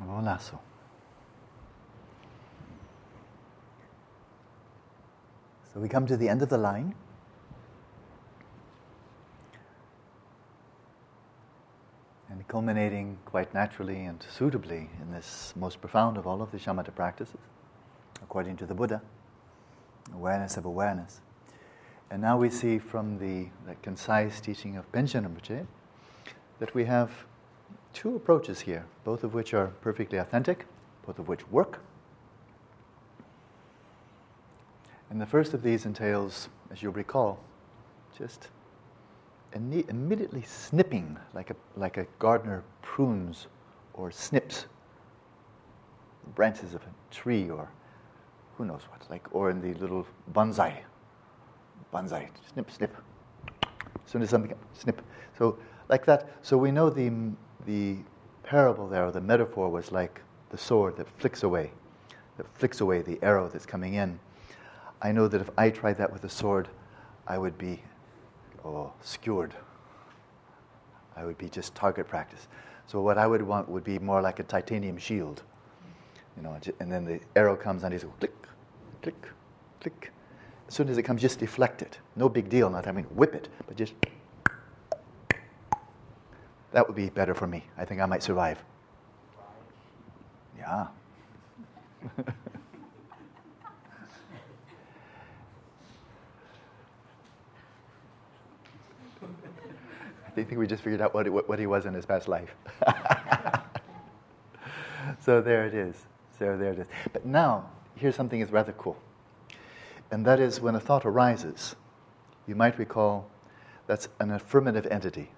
Volazo. So we come to the end of the line. And culminating quite naturally and suitably in this most profound of all of the shamatha practices, according to the Buddha, awareness of awareness. And now we see from the concise teaching of Panchen Rinpoche that we have two approaches here, both of which are perfectly authentic, both of which work. And the first of these entails, as you'll recall, just immediately snipping, like a gardener prunes or snips branches of a tree or who knows what, or in the little bonsai, snip, snip. As soon as something, snip. So like that. So we know the parable there, or the metaphor, was like the sword that flicks away the arrow that's coming in. I know that if I tried that with a sword, I would be skewered. I would be just target practice. So what I would want would be more like a titanium shield, and then the arrow comes and it's click, click, click. As soon as it comes, just deflect it. No big deal, whip it, but just... That would be better for me. I think I might survive. Yeah. I think we just figured out what he was in his past life. So there it is. But now, here's something that's rather cool. And that is, when a thought arises, you might recall that's an affirmative entity.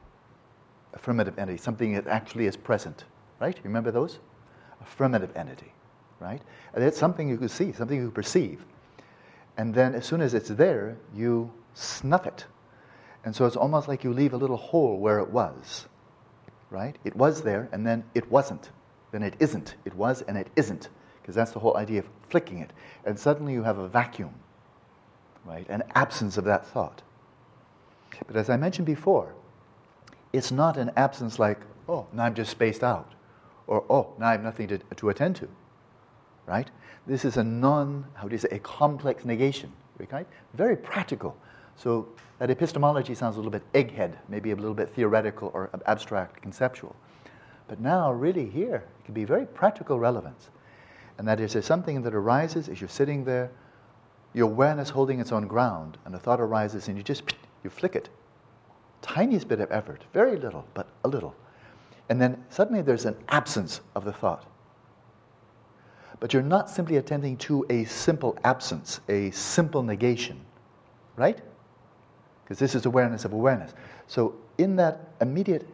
Something that actually is present, right? You remember those? Affirmative entity, right? And it's something you can see, something you can perceive. And then as soon as it's there, you snuff it. And so it's almost like you leave a little hole where it was, right? It was there, and then it wasn't. Then it isn't. It was, and it isn't. Because that's the whole idea of flicking it. And suddenly you have a vacuum. Right, an absence of that thought. But as I mentioned before, it's not an absence like, oh, now I'm just spaced out, or oh, now I have nothing to attend to, right? This is a complex negation, right? Very practical. So that epistemology sounds a little bit egghead, maybe a little bit theoretical or abstract, conceptual. But now, really here, it can be very practical relevance. And that is, there's something that arises as you're sitting there, your awareness holding its own ground, and a thought arises, and you flick it. Tiniest bit of effort, very little, but a little. And then suddenly there's an absence of the thought. But you're not simply attending to a simple absence, a simple negation, right? Because this is awareness of awareness. So in that immediate,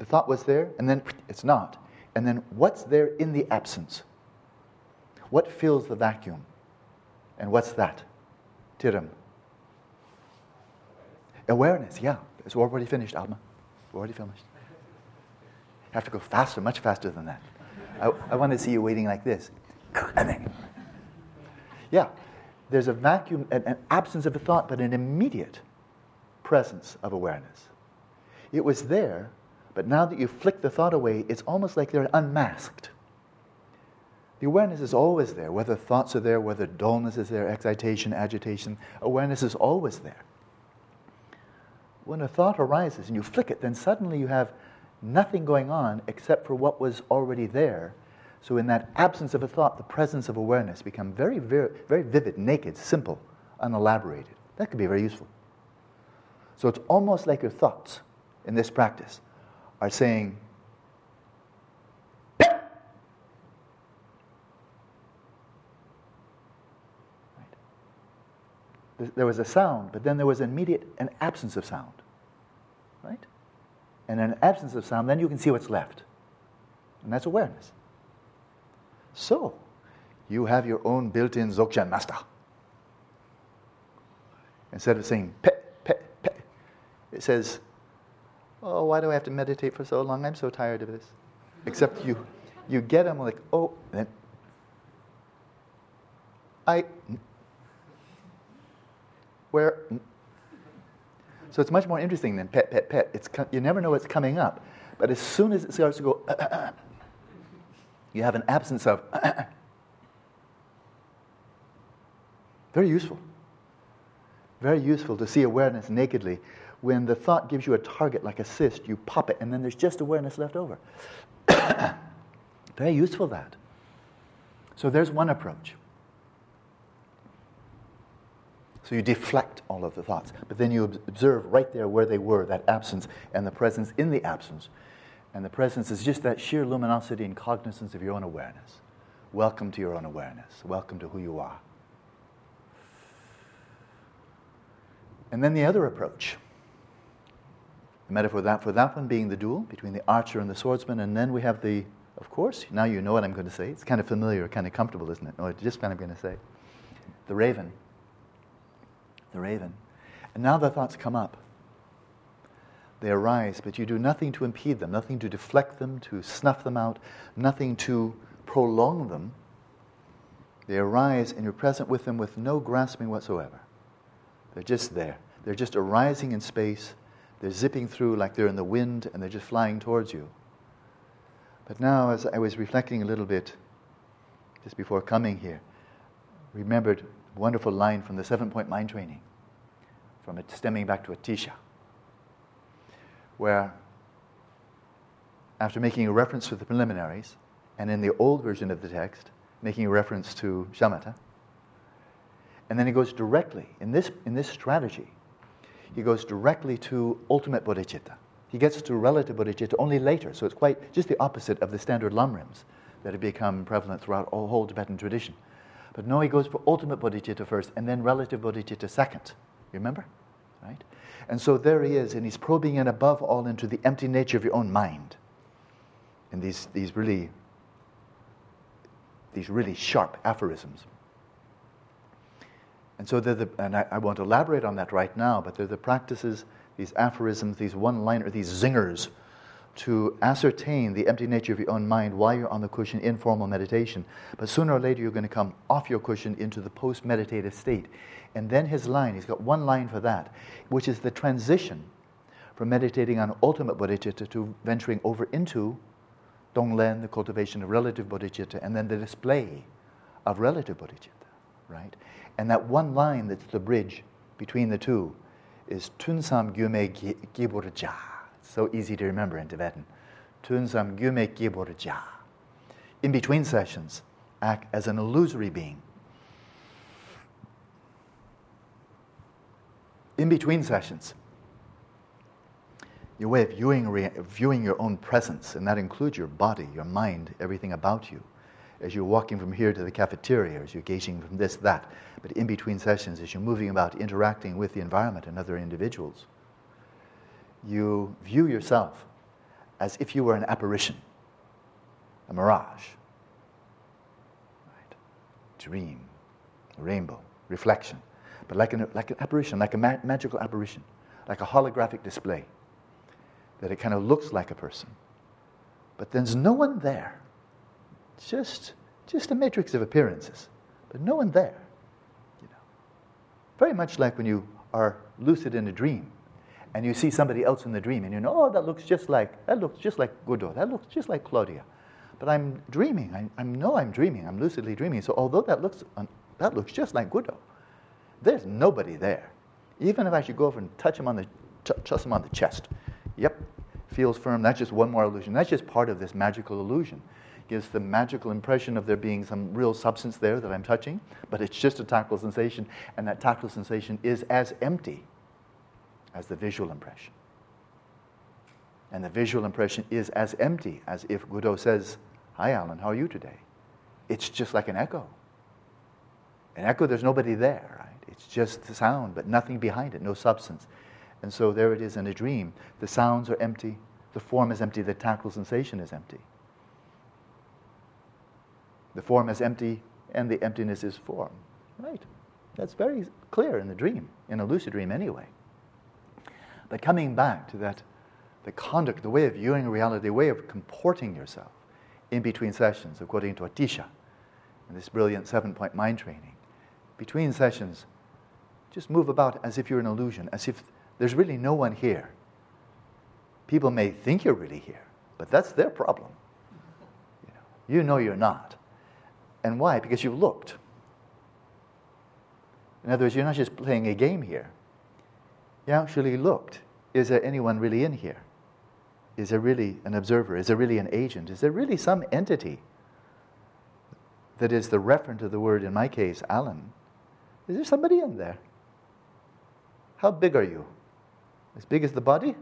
the thought was there, and then it's not. And then what's there in the absence? What fills the vacuum? And what's that? Tiram. Awareness, yeah. It's already finished, Alma. Already finished. Have to go faster, much faster than that. I want to see you waiting like this. And then. Yeah. There's a vacuum, an absence of a thought, but an immediate presence of awareness. It was there, but now that you flick the thought away, it's almost like they're unmasked. The awareness is always there, whether thoughts are there, whether dullness is there, excitation, agitation. Awareness is always there. When a thought arises and you flick it, then suddenly you have nothing going on except for what was already there. So in that absence of a thought, the presence of awareness become very, very, very vivid, naked, simple, unelaborated. That could be very useful. So it's almost like your thoughts in this practice are saying, there was a sound, but then there was an absence of sound, right? And an absence of sound, then you can see what's left. And that's awareness. So, you have your own built-in Dzogchen master. Instead of saying, pe, pe, pe, it says, oh, why do I have to meditate for so long? I'm so tired of this. Except you get him like, oh, and then So it's much more interesting than pet, pet, pet. You never know what's coming up. But as soon as it starts to go, you have an absence of. Very useful. Very useful to see awareness nakedly. When the thought gives you a target like a cyst, you pop it, and then there's just awareness left over. Very useful, that. So there's one approach. So you deflect all of the thoughts, but then you observe right there where they were, that absence and the presence in the absence. And the presence is just that sheer luminosity and cognizance of your own awareness. Welcome to your own awareness. Welcome to who you are. And then the other approach. The metaphor for that one being the duel between the archer and the swordsman, and then we have the, of course, now you know what I'm going to say. It's kind of familiar, kind of comfortable, isn't it? No, it's just kind of going to say. The raven. The raven. And now the thoughts come up. They arise, but you do nothing to impede them, nothing to deflect them, to snuff them out, nothing to prolong them. They arise and you're present with them with no grasping whatsoever. They're just there. They're just arising in space. They're zipping through like they're in the wind and they're just flying towards you. But now, as I was reflecting a little bit just before coming here, remembered a wonderful line from the 7-point mind training, from it stemming back to Atisha, where after making a reference to the preliminaries, and in the old version of the text, making a reference to shamatha, and then he goes directly, in this strategy, he goes directly to ultimate bodhicitta. He gets to relative bodhicitta only later, so it's quite just the opposite of the standard lamrim that have become prevalent throughout the whole Tibetan tradition. But no, he goes for ultimate bodhicitta first, and then relative bodhicitta second. You remember? Right? And so there he is, and he's probing in above all into the empty nature of your own mind. And these really sharp aphorisms. And so I won't elaborate on that right now, but they're the practices, these aphorisms, these one-liners, these zingers, to ascertain the empty nature of your own mind while you're on the cushion in formal meditation. But sooner or later, you're going to come off your cushion into the post-meditative state. And then his line, he's got one line for that, which is the transition from meditating on ultimate bodhicitta to venturing over into Tonglen, the cultivation of relative bodhicitta, and then the display of relative bodhicitta, right? And that one line that's the bridge between the two is Tunsam Gyume Giborja. So easy to remember in Tibetan. Tunsam Gyume Giborja. In between sessions, act as an illusory being. In between sessions, your way of viewing your own presence, and that includes your body, your mind, everything about you, as you're walking from here to the cafeteria, as you're gauging from this, that. But in between sessions, as you're moving about, interacting with the environment and other individuals, you view yourself as if you were an apparition, a mirage, right? Dream, a rainbow, reflection. But like an apparition, like a magical apparition, like a holographic display, that it kind of looks like a person. But there's no one there. Just a matrix of appearances, but no one there. You know, very much like when you are lucid in a dream, and you see somebody else in the dream, and you know, oh, that looks just like Godot, that looks just like Claudia, but I'm dreaming. I'm dreaming. I'm lucidly dreaming. So although that looks just like Godot, there's nobody there. Even if I should go over and touch him on the chest, yep, feels firm. That's just one more illusion. That's just part of this magical illusion. Gives the magical impression of there being some real substance there that I'm touching, but it's just a tactile sensation, and that tactile sensation is as empty as the visual impression. And the visual impression is as empty as if Godot says, "Hi, Alan, how are you today?" It's just like an echo. An echo, there's nobody there, right? It's just the sound, but nothing behind it, no substance. And so there it is in a dream. The sounds are empty, the form is empty, the tactile sensation is empty. The form is empty, and the emptiness is form. Right? That's very clear in the dream, in a lucid dream anyway. But coming back to that, the conduct, the way of viewing reality, the way of comporting yourself in between sessions, according to Atisha, and this brilliant 7-point mind training, between sessions, just move about as if you're an illusion, as if there's really no one here. People may think you're really here, but that's their problem. You know you're not. And why? Because you looked. In other words, you're not just playing a game here. You actually looked. Is there anyone really in here? Is there really an observer? Is there really an agent? Is there really some entity that is the referent of the word, in my case, Alan? Is there somebody in there? How big are you? As big as the body?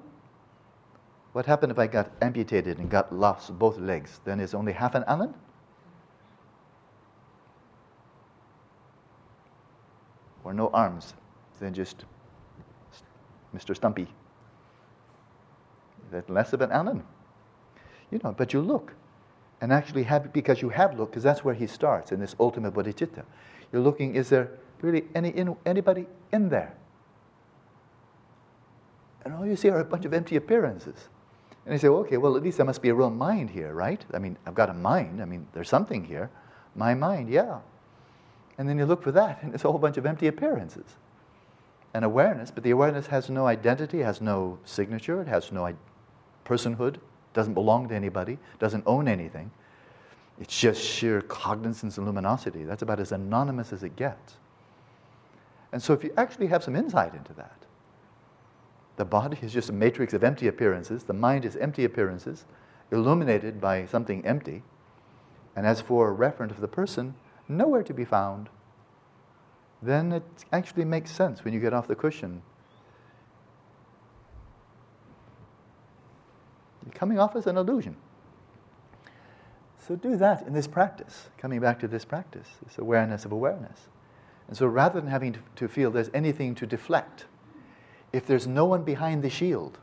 What happened if I got amputated and got lost both legs? Then it's only half an Alan? Or no arms? Then just Mr. Stumpy. Is that less of an Alan? You know, but you look. And actually, because you have looked, because that's where he starts in this ultimate bodhicitta. You're looking, is there really anybody in there? And all you see are a bunch of empty appearances. And you say, okay, well, at least there must be a real mind here, right? I mean, I've got a mind. I mean, there's something here. My mind, yeah. And then you look for that, and it's a whole bunch of empty appearances. And awareness, but the awareness has no identity, has no signature, it has no personhood. Doesn't belong to anybody, doesn't own anything. It's just sheer cognizance and luminosity. That's about as anonymous as it gets. And so if you actually have some insight into that, the body is just a matrix of empty appearances, the mind is empty appearances, illuminated by something empty, and as for a referent of the person, nowhere to be found, then it actually makes sense when you get off the cushion. Coming off as an illusion. So do that in this practice, coming back to this practice, this awareness of awareness. And so rather than having to feel there's anything to deflect, if there's no one behind the shield,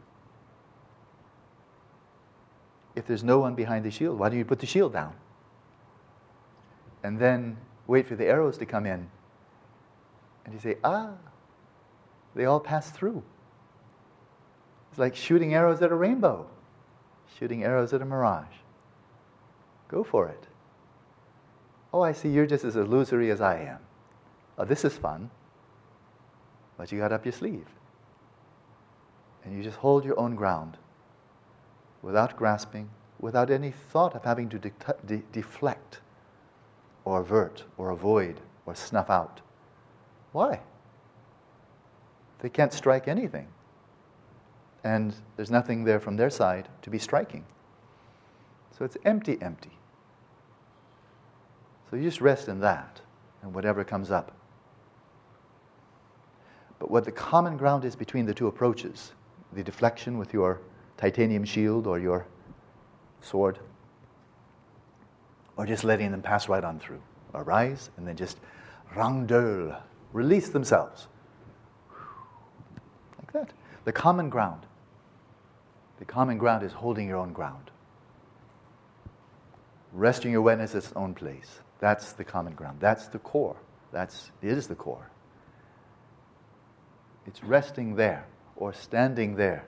why don't you put the shield down? And then wait for the arrows to come in. And you say, they all pass through. It's like shooting arrows at a rainbow. Shooting arrows at a mirage. Go for it. Oh, I see you're just as illusory as I am. Oh, this is fun. But you got up your sleeve. And you just hold your own ground without grasping, without any thought of having to deflect or avert or avoid or snuff out. Why? They can't strike anything. And there's nothing there from their side to be striking. So it's empty, empty. So you just rest in that and whatever comes up. But what the common ground is between the two approaches, the deflection with your titanium shield or your sword, or just letting them pass right on through, arise and then just rangdol, release themselves. Like that. The common ground. The common ground is holding your own ground. Resting your awareness at its own place. That's the common ground. That's the core. It is the core. It's resting there or standing there.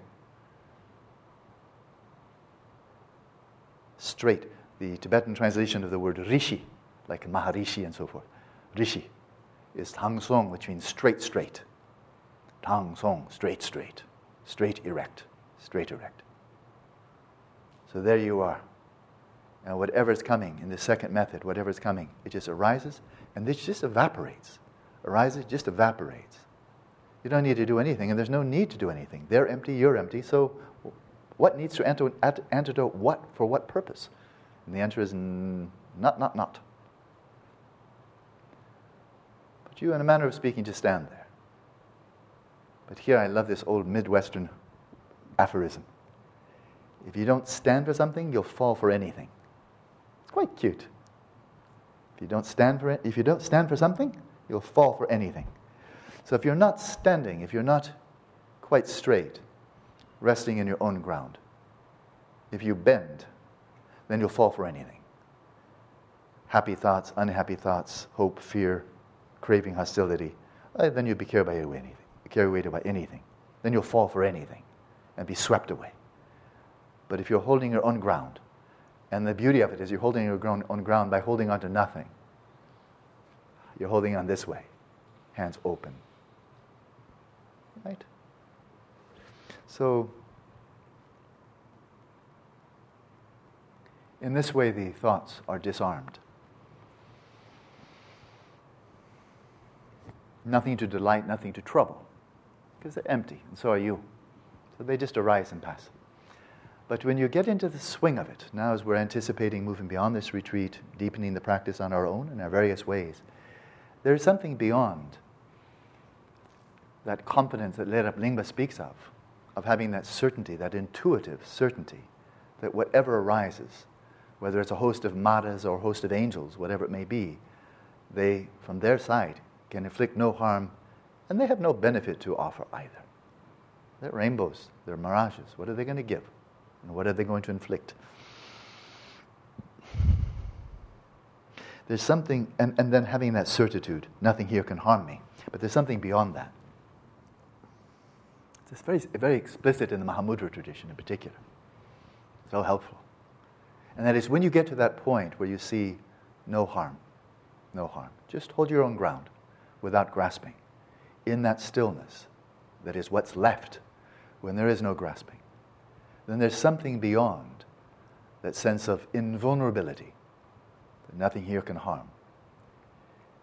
Straight. The Tibetan translation of the word rishi, like maharishi and so forth. Rishi is tang song, which means straight, straight. Tang song, straight, straight. Straight, erect. Straight, erect. So there you are. And whatever's coming in the second method, whatever's coming, it just arises and this just evaporates. Arises, just evaporates. You don't need to do anything, and there's no need to do anything. They're empty, you're empty, so what needs to antidote what for what purpose? And the answer is not. But you, in a manner of speaking, just stand there. But here I love this old Midwestern aphorism. If you don't stand for something, you'll fall for anything. It's quite cute. If you don't stand for something, you'll fall for anything. So if you're not standing, if you're not quite straight, resting in your own ground, if you bend, then you'll fall for anything. Happy thoughts, unhappy thoughts, hope, fear, craving, hostility, then you'll be carried by anything. Then you'll fall for anything and be swept away. But if you're holding your own ground, and the beauty of it is you're holding your own ground by holding on to nothing. You're holding on this way, hands open. Right? So In this way, the thoughts are disarmed. Nothing to delight, nothing to trouble, because they're empty, and so are you. So they just arise and pass. But when you get into the swing of it, now as we're anticipating moving beyond this retreat, deepening the practice on our own in our various ways, there's something beyond that competence that Lerab Lingpa speaks of having that certainty, that intuitive certainty that whatever arises, whether it's a host of maras or a host of angels, whatever it may be, they, from their side, can inflict no harm, and they have no benefit to offer either. They're rainbows, they're mirages. What are they going to give? And what are they going to inflict? There's something, and then having that certitude, nothing here can harm me. But there's something beyond that. It's very, very explicit in the Mahamudra tradition in particular. So helpful. And that is when you get to that point where you see no harm, no harm. Just hold your own ground without grasping. In that stillness, that is what's left when there is no grasping. Then there's something beyond that sense of invulnerability, that nothing here can harm.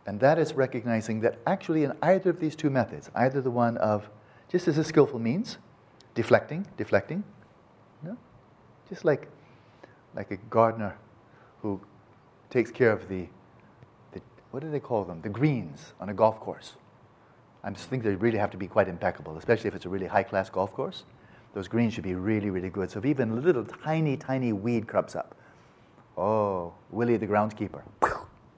And that is recognizing that actually in either of these two methods, either the one of just as a skillful means, deflecting, you know? Just like a gardener who takes care of the what do they call them? The greens on a golf course. I think they really have to be quite impeccable, especially if it's a really high-class golf course. Those greens should be really, really good. So if even little tiny weed crops up, oh, Willie, the groundskeeper,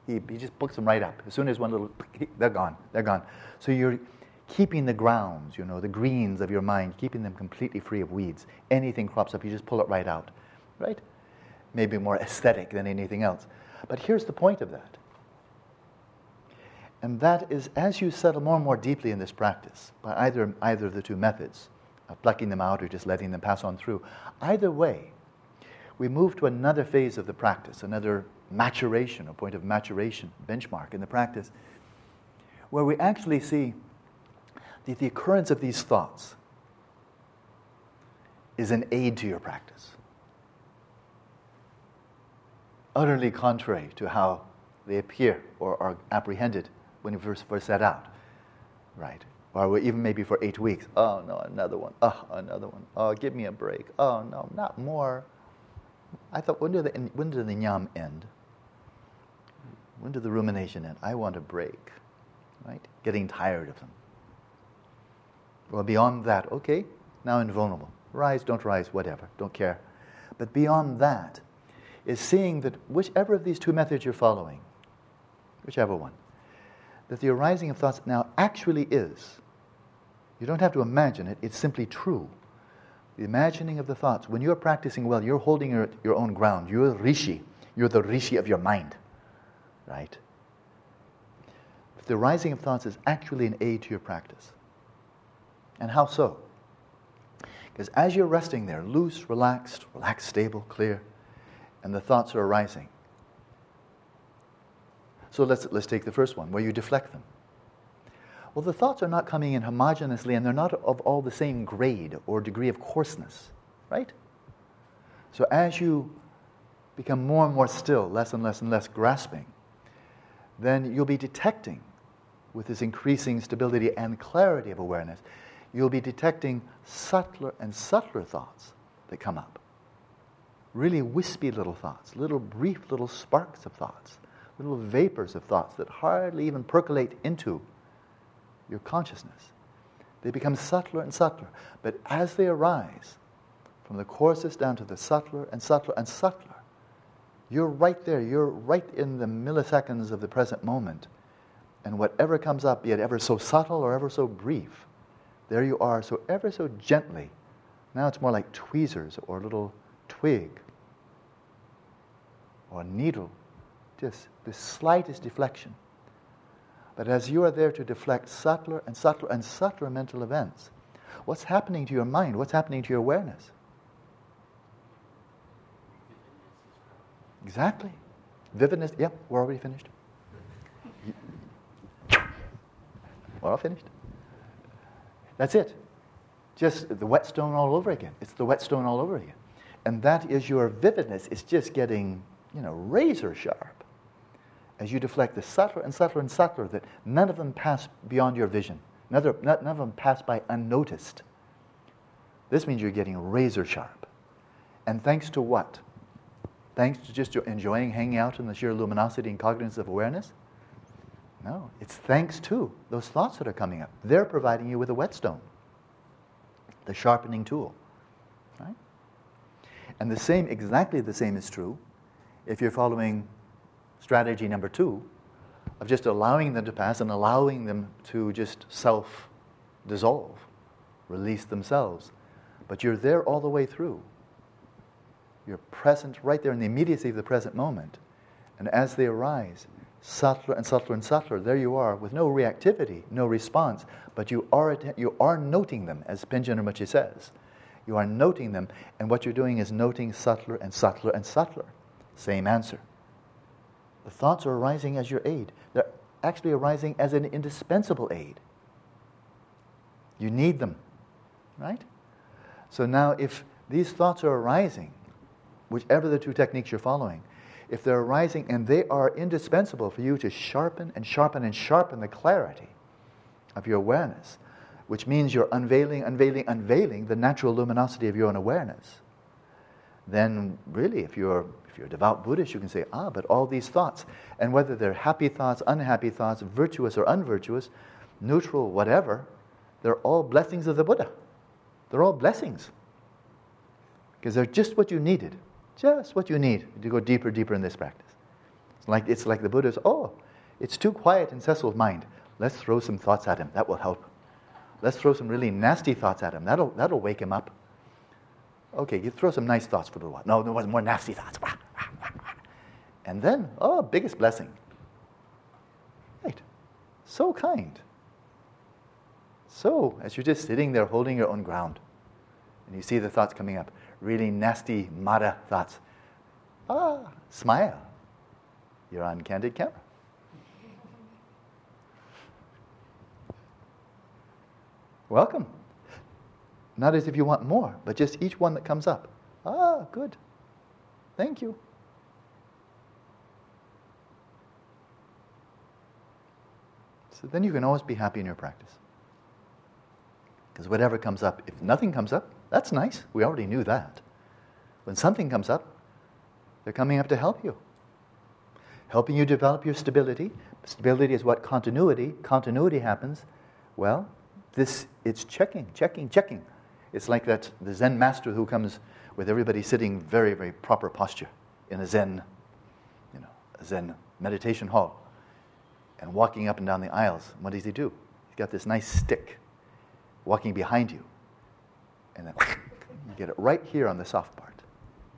he just picks them right up. As soon as one little, they're gone. So you're keeping the grounds, you know, the greens of your mind, keeping them completely free of weeds. Anything crops up, you just pull it right out, right? Maybe more aesthetic than anything else. But here's the point of that. And that is, as you settle more and more deeply in this practice, by either of the two methods, of plucking them out or just letting them pass on through, either way, we move to another phase of the practice, another maturation, a point of maturation, benchmark in the practice, where we actually see that the occurrence of these thoughts is an aid to your practice. Utterly contrary to how they appear or are apprehended when you first set out, right? Or even maybe for 8 weeks. Oh, no, another one. Oh, give me a break. Oh, no, not more. I thought, when did the nyam end? When did the rumination end? I want a break, right? Getting tired of them. Well, beyond that, okay, now invulnerable. Rise, don't rise, whatever, don't care. But beyond that is seeing that whichever of these two methods you're following, whichever one, that the arising of thoughts now actually is. You don't have to imagine it. It's simply true. The imagining of the thoughts. When you're practicing well, you're holding your own ground. You're rishi. You're the rishi of your mind, right? But the arising of thoughts is actually an aid to your practice. And how so? Because as you're resting there, loose, relaxed, stable, clear, and the thoughts are arising. So let's take the first one, where you deflect them. Well, the thoughts are not coming in homogeneously, and they're not of all the same grade or degree of coarseness, right? So as you become more and more still, less and less and less grasping, then you'll be detecting, with this increasing stability and clarity of awareness, you'll be detecting subtler and subtler thoughts that come up. Really wispy little thoughts, little brief little sparks of thoughts, little vapors of thoughts that hardly even percolate into your consciousness. They become subtler and subtler. But as they arise, from the coarsest down to the subtler and subtler and subtler, you're right there. You're right in the milliseconds of the present moment. And whatever comes up, be it ever so subtle or ever so brief, there you are, so ever so gently. Now it's more like tweezers or little twig or needle. Just the slightest deflection. But as you are there to deflect subtler and subtler and subtler mental events, what's happening to your mind? What's happening to your awareness? Exactly. Vividness. Yep, we're already finished. We're all finished. That's it. Just the whetstone all over again. It's the whetstone all over again. And that is your vividness. It's just getting, razor sharp as you deflect the subtler and subtler and subtler that none of them pass beyond your vision. None of them pass by unnoticed. This means you're getting razor sharp. And thanks to what? Thanks to just enjoying hanging out in the sheer luminosity and cognizance of awareness? No, it's thanks to those thoughts that are coming up. They're providing you with a whetstone, the sharpening tool, right? And exactly the same is true if you're following strategy number 2 of just allowing them to pass and allowing them to just self-dissolve, release themselves. But you're there all the way through. You're present right there in the immediacy of the present moment. And as they arise, subtler and subtler and subtler, there you are with no reactivity, no response, but you are noting them, as Panchen Lama Rinpoche says. You are noting them, and what you're doing is noting subtler and subtler and subtler. Same answer. The thoughts are arising as your aid. They're actually arising as an indispensable aid. You need them, right? So now if these thoughts are arising, whichever the 2 techniques you're following, if they're arising and they are indispensable for you to sharpen and sharpen and sharpen the clarity of your awareness, which means you're unveiling the natural luminosity of your own awareness, then really if you're a devout Buddhist, you can say, but all these thoughts, and whether they're happy thoughts, unhappy thoughts, virtuous or unvirtuous, neutral, whatever, they're all blessings of the Buddha. They're all blessings. Because they're just what you needed. Just what you need to go deeper, deeper in this practice. It's like the Buddha's, it's too quiet and cessful of mind. Let's throw some thoughts at him. That will help. Let's throw some really nasty thoughts at him. That'll wake him up. Okay, you throw some nice thoughts for a little while. No, there wasn't more nasty thoughts. And then, biggest blessing. Right. So kind. So, as you're just sitting there holding your own ground, and you see the thoughts coming up, really nasty mara thoughts. Smile. You're on candid camera. Welcome. Not as if you want more, but just each one that comes up. Good. Thank you. So then you can always be happy in your practice. Because whatever comes up, if nothing comes up, that's nice. We already knew that. When something comes up, they're coming up to help you. Helping you develop your stability. Stability is what? Continuity. Continuity happens. Well, it's checking, checking, checking. It's like that the Zen master who comes with everybody sitting very, very proper posture in a Zen, a Zen meditation hall, and walking up and down the aisles. What does he do? He's got this nice stick walking behind you. And then you get it right here on the soft part,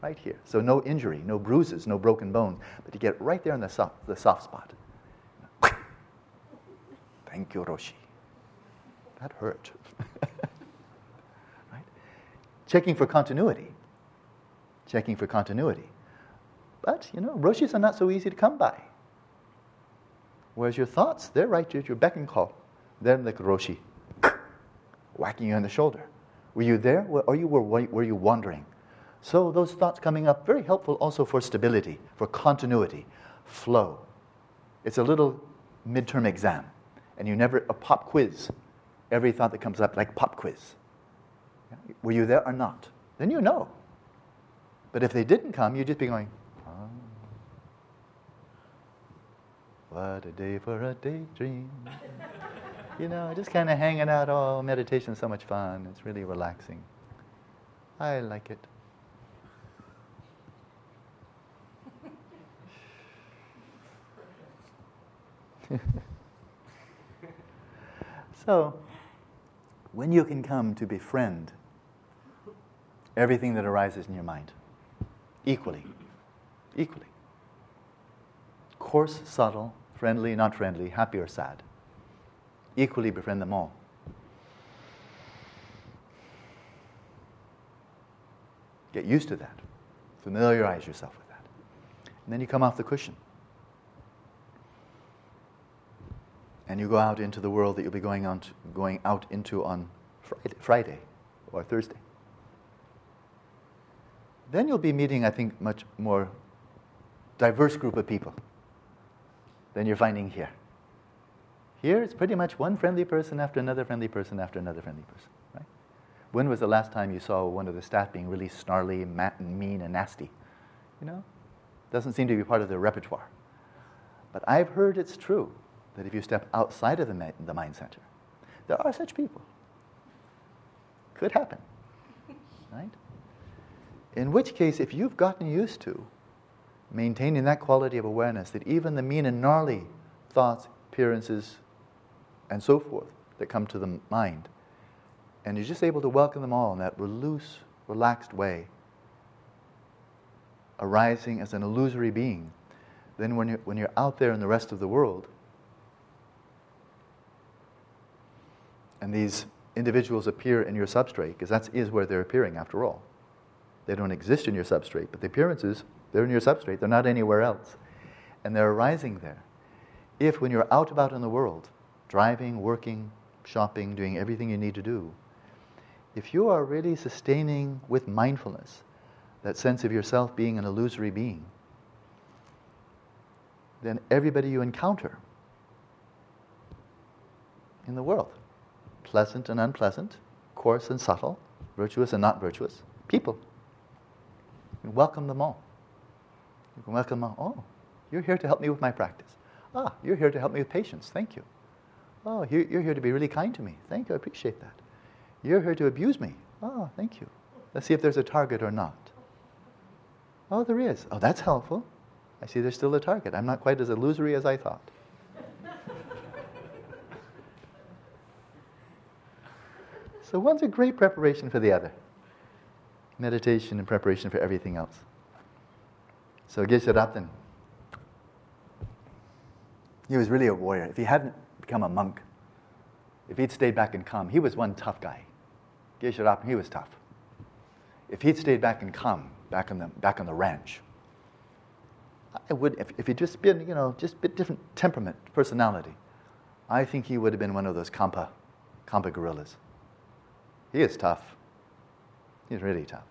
right here. So no injury, no bruises, no broken bones, but you get it right there in the soft spot. Thank you, Roshi. That hurt. Right? Checking for continuity. But, Roshis are not so easy to come by. Whereas your thoughts, they're right at your beck and call. They're like Roshi, whacking you on the shoulder. Were you there, or were you wandering? So those thoughts coming up, very helpful also for stability, for continuity, flow. It's a little midterm exam, and a pop quiz. Every thought that comes up, like pop quiz. Were you there or not? Then you know. But if they didn't come, you'd just be going, what a day for a daydream. Just kind of hanging out. Meditation's so much fun. It's really relaxing. I like it. So, when you can come to befriend everything that arises in your mind, equally, coarse, subtle, friendly, not friendly, happy or sad, equally befriend them all. Get used to that. Familiarize yourself with that. And then you come off the cushion. And you go out into the world that you'll be going out into on Friday or Thursday. then you'll be meeting, I think, much more diverse group of people than you're finding here. Here, it's pretty much one friendly person after another friendly person after another friendly person, right? When was the last time you saw one of the staff being really snarly, mean, and nasty? You know, doesn't seem to be part of their repertoire. But I've heard it's true that if you step outside of the mind center, there are such people. Could happen, right? In which case, if you've gotten used to maintaining that quality of awareness, that even the mean and gnarly thoughts, appearances, and so forth that come to the mind, and you're just able to welcome them all in that loose, relaxed way, arising as an illusory being, then when you're out there in the rest of the world, and these individuals appear in your substrate, because that is where they're appearing after all. They don't exist in your substrate, but the appearances, they're in your substrate, they're not anywhere else. And they're arising there. If when you're out about in the world, driving, working, shopping, doing everything you need to do, if you are really sustaining with mindfulness that sense of yourself being an illusory being, then everybody you encounter in the world, pleasant and unpleasant, coarse and subtle, virtuous and not virtuous, people. You welcome them all. You can welcome them all. Oh, you're here to help me with my practice. Ah, you're here to help me with patience. Thank you. Oh, you're here to be really kind to me. Thank you. I appreciate that. You're here to abuse me. Oh, thank you. Let's see if there's a target or not. Oh, there is. Oh, that's helpful. I see there's still a target. I'm not quite as illusory as I thought. So one's a great preparation for the other. Meditation and preparation for everything else. So Geshe Rabten, he was really a warrior. If he hadn't become a monk, if he'd stayed back in Kham, he was one tough guy. Geshe Rabten, he was tough. If he'd stayed back in Kham, back on the ranch, I would. If he'd just been, just a bit different temperament, personality, I think he would have been one of those Kampa gorillas. He is tough. He's really tough.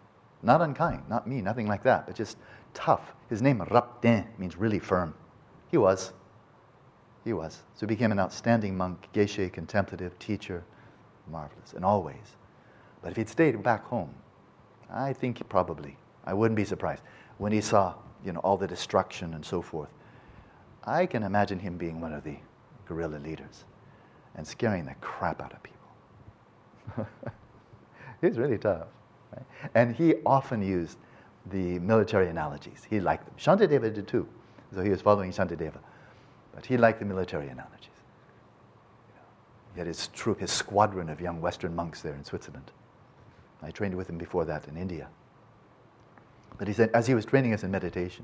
Not unkind, not mean, nothing like that, but just tough. His name, Rabten, means really firm. He was. So he became an outstanding monk, geshe, contemplative, teacher, marvelous, in all ways. But if he'd stayed back home, I think probably, I wouldn't be surprised, when he saw, all the destruction and so forth, I can imagine him being one of the guerrilla leaders and scaring the crap out of people. He's really tough. Right? And he often used the military analogies. He liked them. Shantideva did too, so he was following Shantideva. But he liked the military analogies. He had his troop, his squadron of young Western monks there in Switzerland. I trained with him before that in India. But he said, as he was training us in meditation,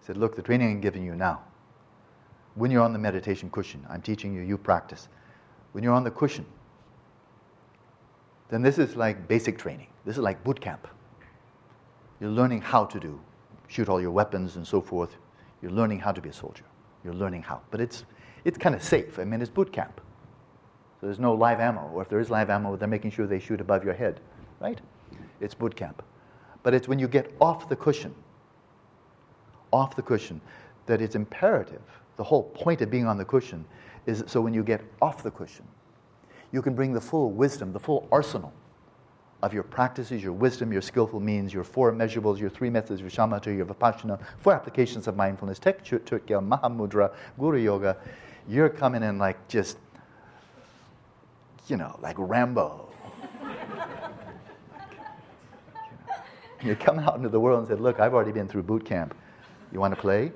he said, look, the training I'm giving you now, when you're on the meditation cushion, I'm teaching you, you practice. When you're on the cushion, then this is like basic training. This is like boot camp. You're learning how to shoot all your weapons and so forth. You're learning how to be a soldier. You're learning how. But it's kind of safe. I mean, it's boot camp. So there's no live ammo. Or if there is live ammo, they're making sure they shoot above your head, right? It's boot camp. But it's when you get off the cushion, that it's imperative. The whole point of being on the cushion is so when you get off the cushion, you can bring the full wisdom, the full arsenal of your practices, your wisdom, your skillful means, your four measurables, your three methods, your shamatha, your vipassana, four applications of mindfulness, tekchut, turkya, mahamudra, guru yoga. You're coming in like just, like Rambo. You come out into the world and said, look, I've already been through boot camp. You want to play?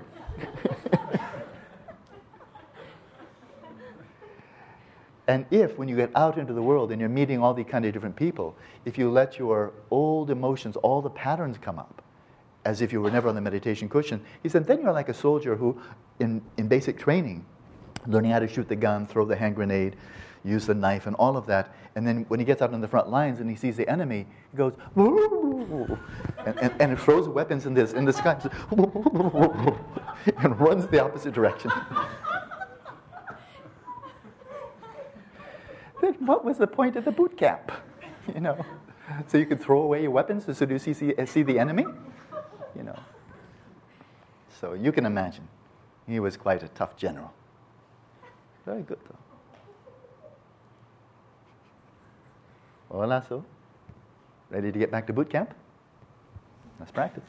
And if, when you get out into the world and you're meeting all these kind of different people, if you let your old emotions, all the patterns come up, as if you were never on the meditation cushion, he said, then you're like a soldier who, in basic training, learning how to shoot the gun, throw the hand grenade, use the knife, and all of that, and then when he gets out on the front lines and he sees the enemy, he goes, woo! and he throws weapons in the sky, and runs the opposite direction. Then what was the point of the boot camp? So you could throw away your weapons to seduce see the enemy? You know. So you can imagine. He was quite a tough general. Very good, though. Hola, so. Ready to get back to boot camp? Let's practice.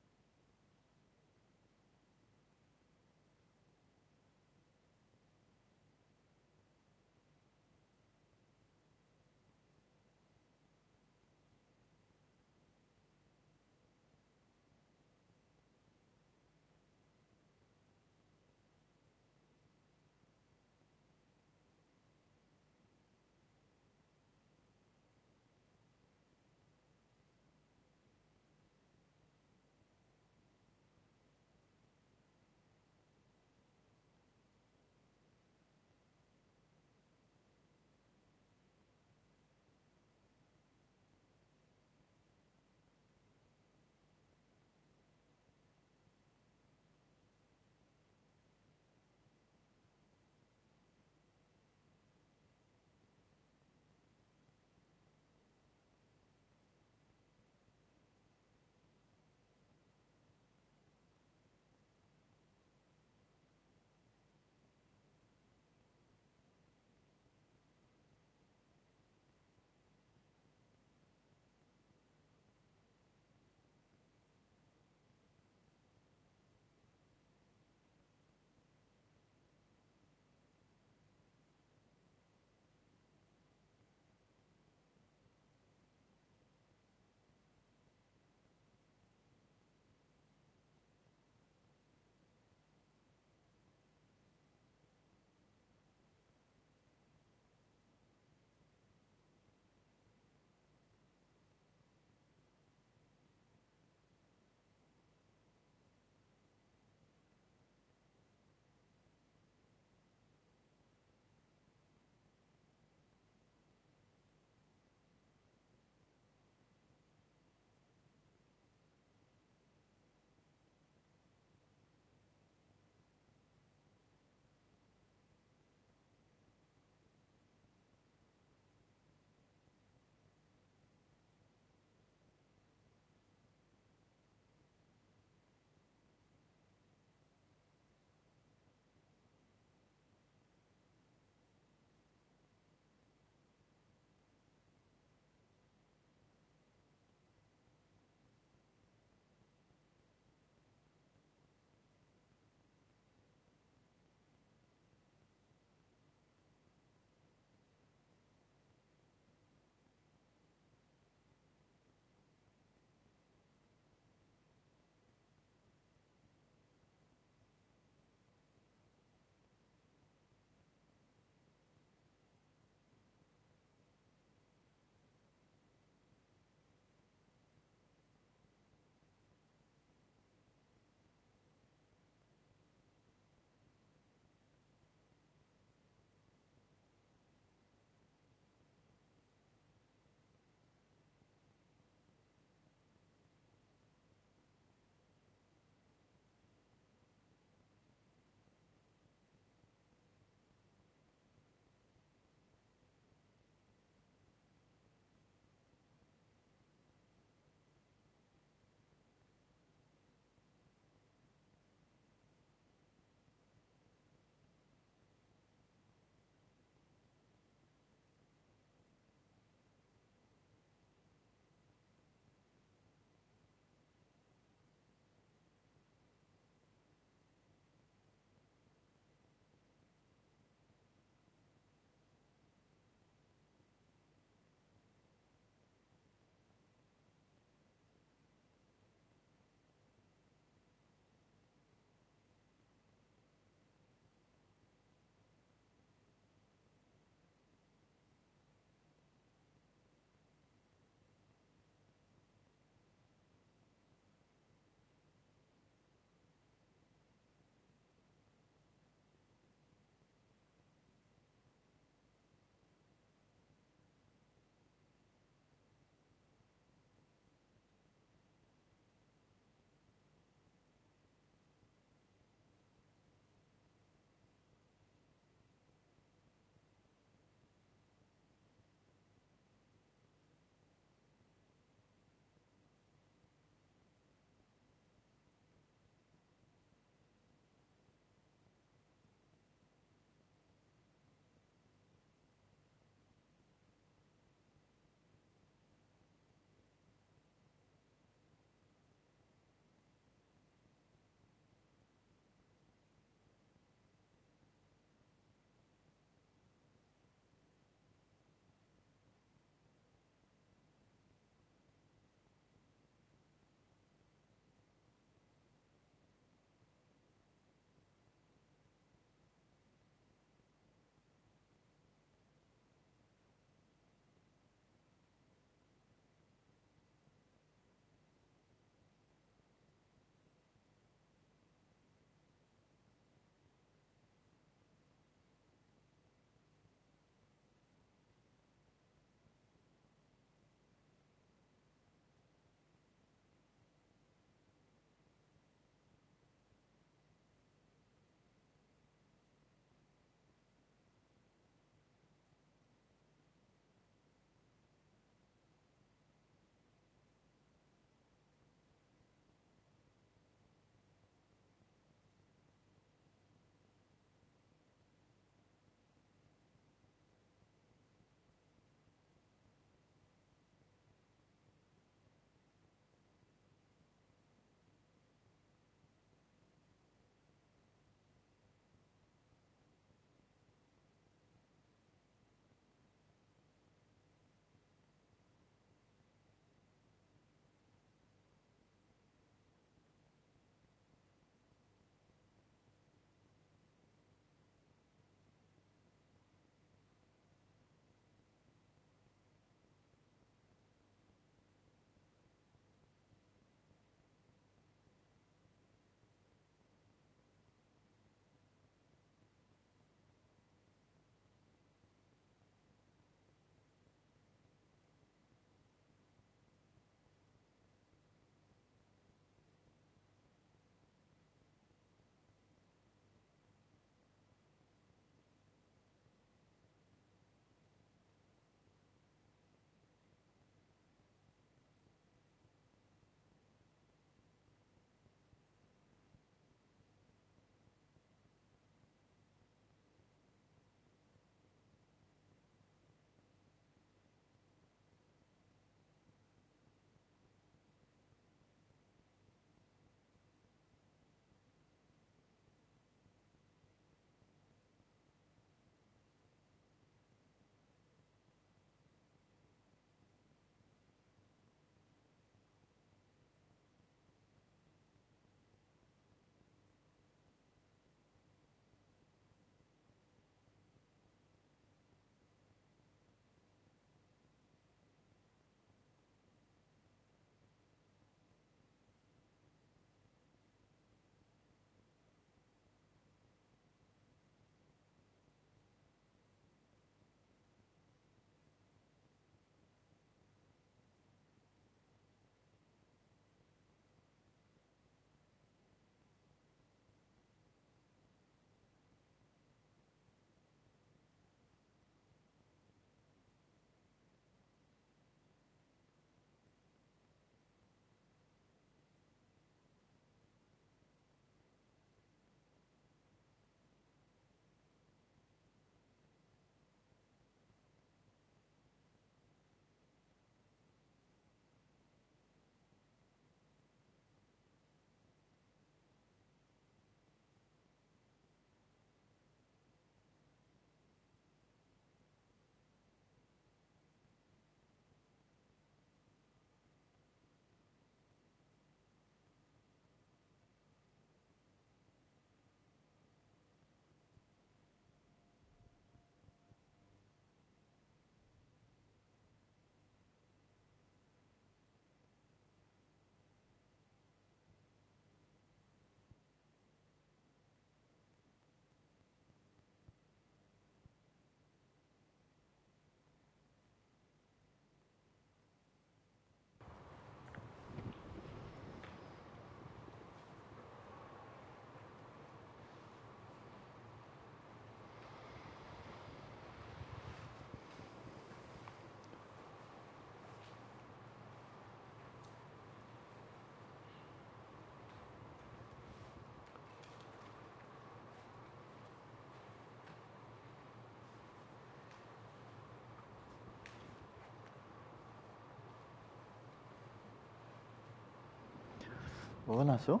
Vanasu.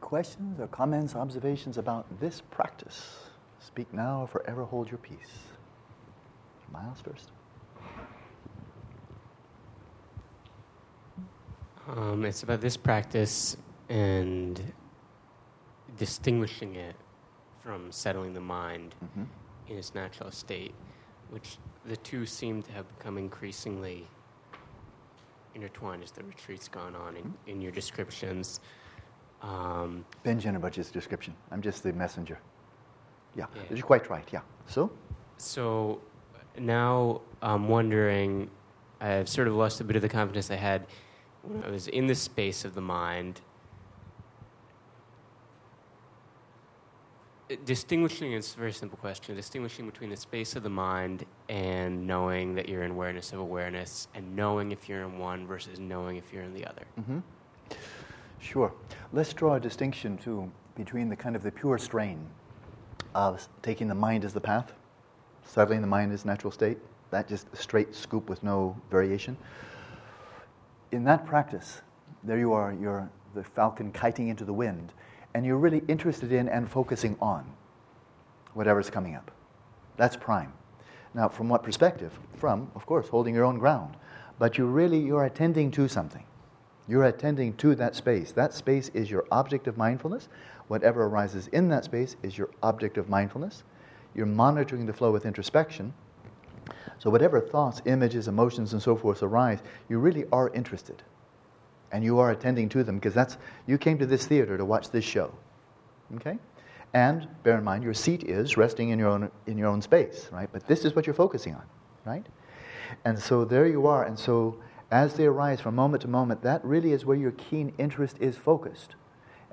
Questions or comments, observations about this practice? Speak now or forever hold your peace. Myles first. It's about this practice and distinguishing it from settling the mind in its natural state, which the two seem to have become increasingly intertwined as the retreat's gone on in your descriptions. Penjana Rinpoche's description. I'm just the messenger. Yeah, you're quite right, yeah. So now I'm wondering, I've sort of lost a bit of the confidence I had when I was in the space of the mind. Distinguishing, it's a very simple question, distinguishing between the space of the mind and knowing that you're in awareness of awareness and knowing if you're in one versus knowing if you're in the other. Mm-hmm. Sure. Let's draw a distinction, too, between the kind of the pure strain of taking the mind as the path, settling the mind as natural state, that just a straight scoop with no variation. In that practice, there you are, you're the falcon kiting into the wind, and you're really interested in and focusing on whatever's coming up. That's prime. Now, from what perspective? From, of course, holding your own ground. But you're attending to something. You're attending to that space. That space is your object of mindfulness. Whatever arises in that space is your object of mindfulness. You're monitoring the flow with introspection. So whatever thoughts, images, emotions, and so forth arise, you really are interested. And you are attending to them because you came to this theater to watch this show. Okay? And bear in mind, your seat is resting in your own space, right? But this is what you're focusing on, right? And so there you are. And so as they arise from moment to moment, that really is where your keen interest is focused.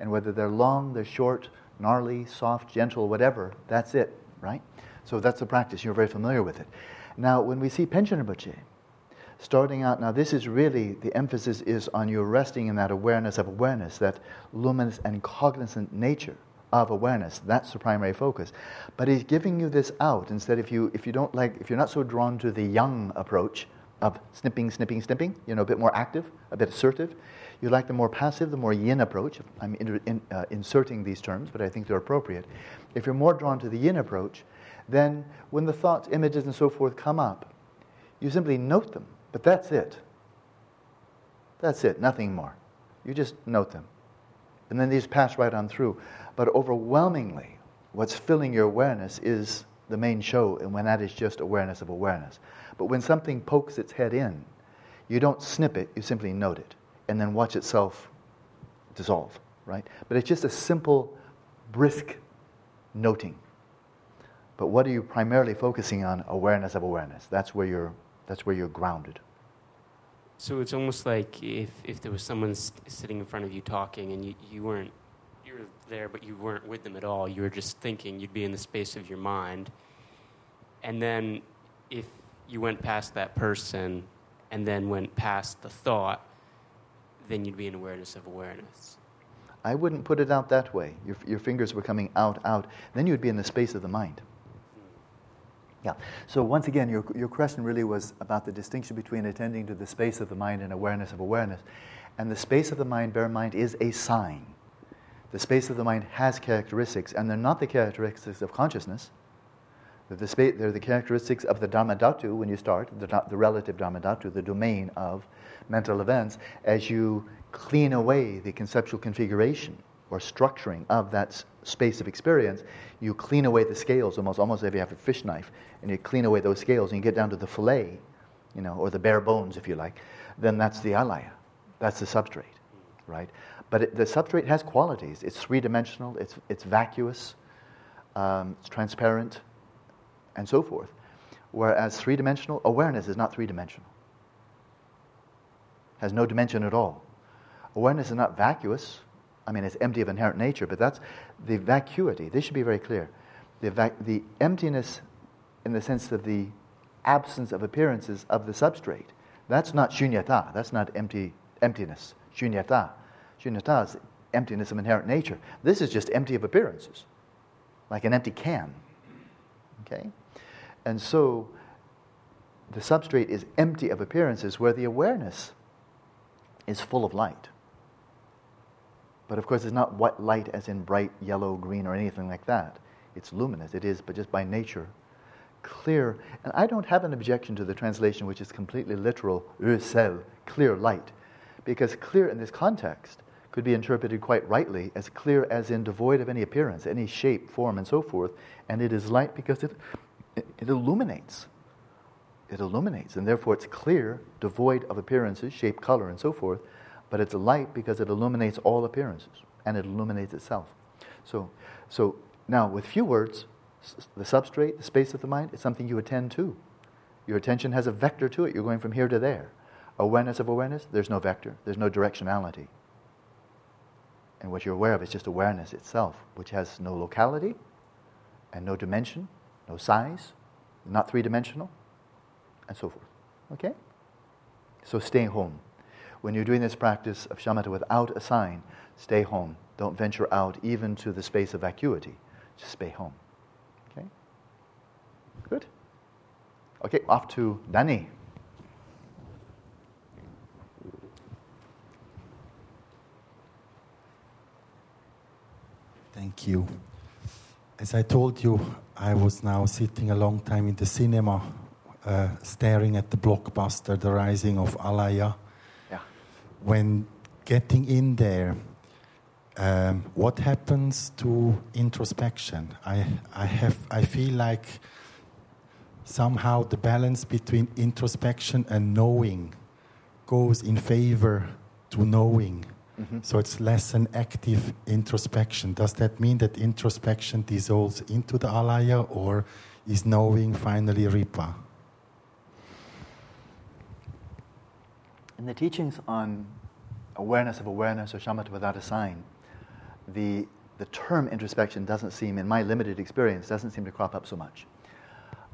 And whether they're long, they're short, gnarly, soft, gentle, whatever, that's it, right? So that's the practice. You're very familiar with it. Now, when we see Panchen Rinpoche, starting out, now this is really, the emphasis is on you resting in that awareness of awareness, that luminous and cognizant nature of awareness. That's the primary focus. But he's giving you this out. Instead, if you're not so drawn to the yang approach, of snipping, a bit more active, a bit assertive. You like the more passive, the more yin approach. I'm inserting these terms, but I think they're appropriate. If you're more drawn to the yin approach, then when the thoughts, images, and so forth come up, you simply note them, but that's it. That's it, nothing more. You just note them. And then these pass right on through. But overwhelmingly, what's filling your awareness is the main show, and when that is just awareness of awareness. But when something pokes its head in, you don't snip it, you simply note it, and then watch itself dissolve, right? But it's just a simple, brisk noting. But what are you primarily focusing on? Awareness of awareness. That's where you're grounded. So it's almost like if there was someone sitting in front of you talking, and you were there, but you weren't with them at all. You were just thinking. You'd be in the space of your mind. And then if you went past that person and then went past the thought, then you'd be in awareness of awareness. I wouldn't put it out that way. Your fingers were coming out. Then you'd be in the space of the mind. Yeah. So once again, your question really was about the distinction between attending to the space of the mind and awareness of awareness. And the space of the mind, bear in mind, is a sign. The space of the mind has characteristics, and they're not the characteristics of consciousness. They're the characteristics of the Dhammadhatu when you start, the relative Dhammadhatu, the domain of mental events, as you clean away the conceptual configuration or structuring of that space of experience, you clean away the scales, almost as if you have a fish knife, and you clean away those scales, and you get down to the fillet, or the bare bones, if you like, then that's the alaya, that's the substrate, right? But the substrate has qualities. It's three-dimensional, it's vacuous, it's transparent, and so forth. Whereas three-dimensional, awareness is not three-dimensional. Has no dimension at all. Awareness is not vacuous. I mean, it's empty of inherent nature, but that's the vacuity. This should be very clear. The emptiness in the sense of the absence of appearances of the substrate, that's not shunyata, that's not emptiness, shunyata. Shunyata is emptiness of inherent nature. This is just empty of appearances, like an empty can. Okay? And so the substrate is empty of appearances where the awareness is full of light. But of course, it's not white light as in bright yellow, green, or anything like that. It's luminous. It is, but just by nature, clear. And I don't have an objection to the translation, which is completely literal, clear light, because clear in this context could be interpreted quite rightly as clear as in devoid of any appearance, any shape, form, and so forth. And it is light because it illuminates. It illuminates, and therefore it's clear, devoid of appearances, shape, color, and so forth. But it's light because it illuminates all appearances, and it illuminates itself. So now with few words, the substrate, the space of the mind, is something you attend to. Your attention has a vector to it. You're going from here to there. Awareness of awareness, there's no vector. There's no directionality. And what you're aware of is just awareness itself, which has no locality and no dimension, no size, not three-dimensional, and so forth. Okay? So stay home. When you're doing this practice of shamatha without a sign, stay home. Don't venture out even to the space of vacuity. Just stay home. Okay? Good. Okay, off to Dani. Thank you. As I told you, I was now sitting a long time in the cinema, staring at the blockbuster, The Rising of Alaya. Yeah. When getting in there, what happens to introspection? I feel like somehow the balance between introspection and knowing goes in favor to knowing. Mm-hmm. So it's less an active introspection. Does that mean that introspection dissolves into the alaya, or is knowing finally Ripa? In the teachings on awareness of awareness or shamatha without a sign, the term introspection doesn't seem, in my limited experience, doesn't seem to crop up so much.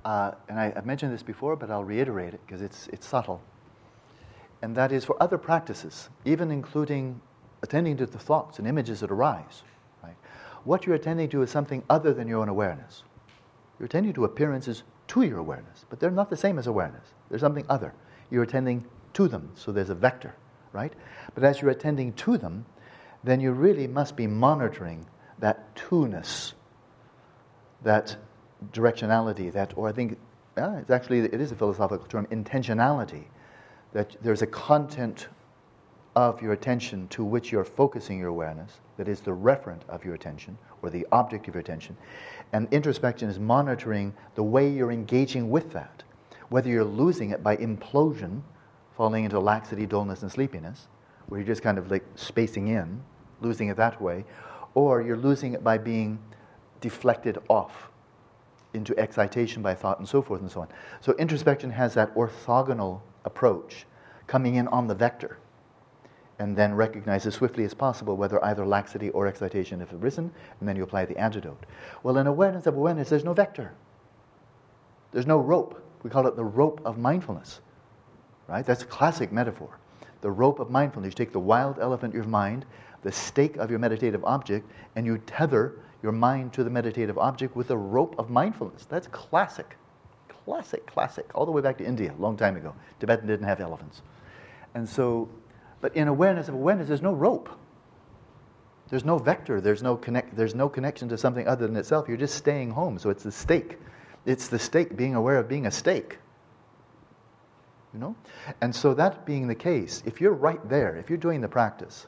And I've mentioned this before, but I'll reiterate it because it's subtle. And that is for other practices, even including attending to the thoughts and images that arise. Right? What you're attending to is something other than your own awareness. You're attending to appearances to your awareness, but they're not the same as awareness. They're something other. You're attending to them, so there's a vector, right? But as you're attending to them, then you really must be monitoring that to-ness, that directionality, it is a philosophical term, intentionality, that there's a content of your attention to which you're focusing your awareness, that is the referent of your attention, or the object of your attention. And introspection is monitoring the way you're engaging with that, whether you're losing it by implosion, falling into laxity, dullness, and sleepiness, where you're just kind of like spacing in, losing it that way, or you're losing it by being deflected off into excitation by thought and so forth and so on. So introspection has that orthogonal approach, coming in on the vector, and then recognize as swiftly as possible whether either laxity or excitation have arisen, and then you apply the antidote. Well, in awareness of awareness, there's no vector. There's no rope. We call it the rope of mindfulness. Right? That's a classic metaphor. The rope of mindfulness. You take the wild elephant, your mind, the stake of your meditative object, and you tether your mind to the meditative object with the rope of mindfulness. That's classic. Classic, all the way back to India, a long time ago. Tibetan didn't have elephants. And so, but in awareness of awareness, there's no rope. There's no vector, there's no connection to something other than itself. You're just staying home, so it's the stake. It's the stake, being aware of being a stake. You know? And so that being the case, if you're right there, if you're doing the practice,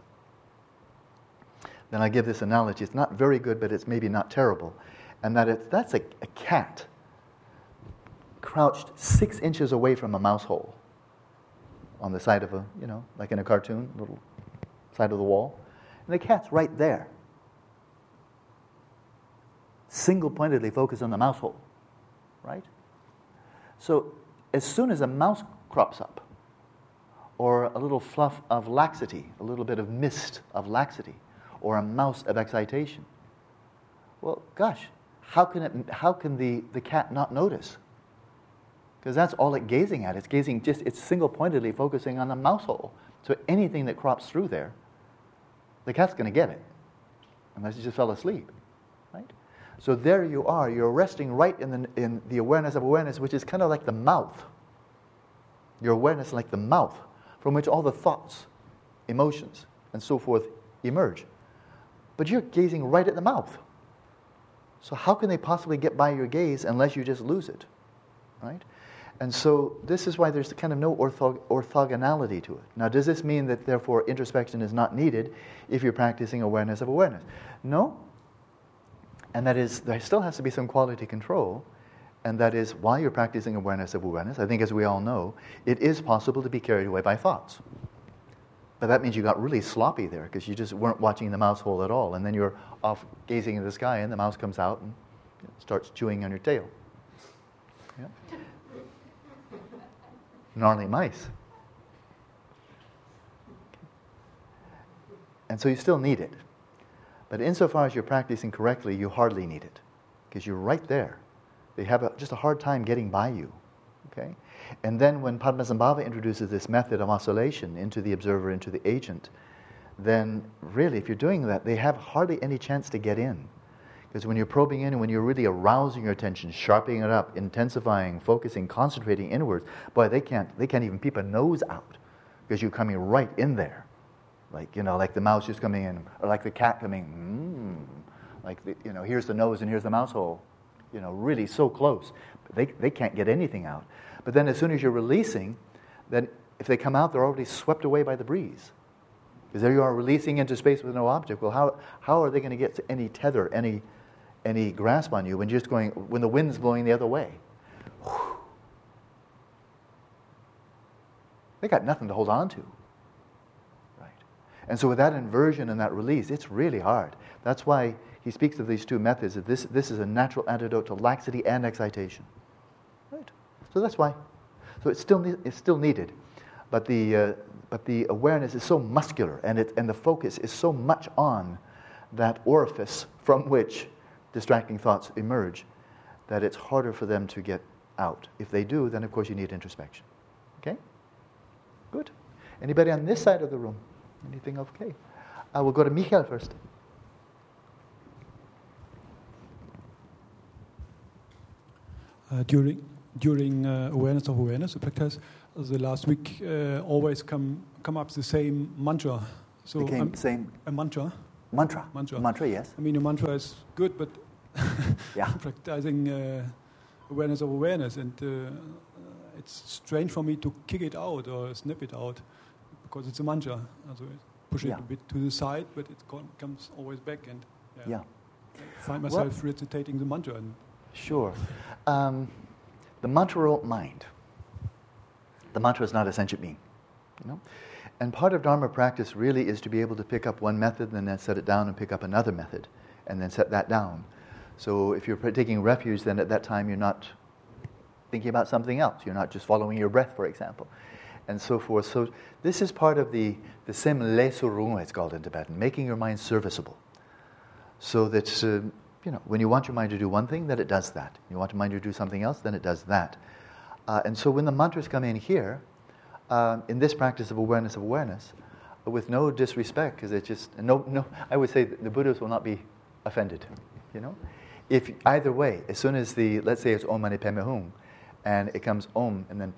then I give this analogy. It's not very good, but it's maybe not terrible. And that's a cat crouched 6 inches away from a mouse hole on the side of a, like in a cartoon, little side of the wall. And the cat's right there, single-pointedly focused on the mouse hole, right? So as soon as a mouse crops up, or a little fluff of laxity, a little bit of mist of laxity, or a mouse of excitation, well, gosh, how can the cat not notice? Because that's all it's gazing at. It's gazing just, it's single-pointedly focusing on the mouse hole. So anything that crops through there, the cat's going to get it, unless it just fell asleep, right? So there you are. You're resting right in the awareness of awareness, which is kind of like the mouth. Your awareness like the mouth, from which all the thoughts, emotions, and so forth emerge. but you're gazing right at the mouth. So how can they possibly get by your gaze unless you just lose it, right? And so this is why there's kind of no orthogonality to it. Now, does this mean that, therefore, introspection is not needed if you're practicing awareness of awareness? No. And that is, there still has to be some quality control, and that is, while you're practicing awareness of awareness, I think as we all know, it is possible to be carried away by thoughts. But that means you got really sloppy there because you just weren't watching the mouse hole at all, and then you're off gazing at the sky, and the mouse comes out and starts chewing on your tail. Yeah. Gnarly mice. And so you still need it. But insofar as you're practicing correctly, you hardly need it because you're right there. They have just a hard time getting by you. Okay? And then when Padmasambhava introduces this method of oscillation into the observer, into the agent, then really, if you're doing that, they have hardly any chance to get in. Because when you're probing in and when you're really arousing your attention, sharpening it up, intensifying, focusing, concentrating inwards, boy, they can't even peep a nose out because you're coming right in there. Like, you know, like the mouse just coming in, or like the cat coming, like, the, you know, here's the nose and here's the mouse hole, you know, really so close. They can't get anything out. But then as soon as you're releasing, then if they come out, they're already swept away by the breeze. Because there you are releasing into space with no object. Well, how are they going to get to any tether, any grasp on you when you're just going, when the wind's blowing the other way? Whew. They got nothing to hold on to. Right? And so with that inversion and that release, it's really hard. That's why he speaks of these two methods, that this is a natural antidote to laxity and excitation. Right? So that's why. So it's still needed. But the awareness is so muscular and the focus is so much on that orifice from which distracting thoughts emerge, that it's harder for them to get out. If they do, then of course you need introspection. Okay? Good. Anybody on this side of the room? Anything okay? I will go to Michael first. During awareness of awareness practice, the last week always come up the same mantra. So a mantra. Mantra, yes. I mean, a mantra is good, but yeah. Practicing awareness of awareness, and it's strange for me to kick it out or snip it out because it's a mantra. Also, push it a bit to the side, but it comes always back, and I find myself recitating the mantra. And sure. The mantra mind. The mantra is not a sentient being. You know? And part of Dharma practice really is to be able to pick up one method and then set it down and pick up another method and then set that down. So if you're taking refuge, then at that time you're not thinking about something else. You're not just following your breath, for example, and so forth. So this is part of the sem le surung, it's called in Tibetan, making your mind serviceable. So that, when you want your mind to do one thing, then it does that. You want your mind to do something else, then it does that. And so when the mantras come in here, in this practice of awareness, with no disrespect, because it's just no. I would say that the Buddhas will not be offended, you know. If either way, as soon as let's say it's Om Mani Padme Hum, and it comes Om and then,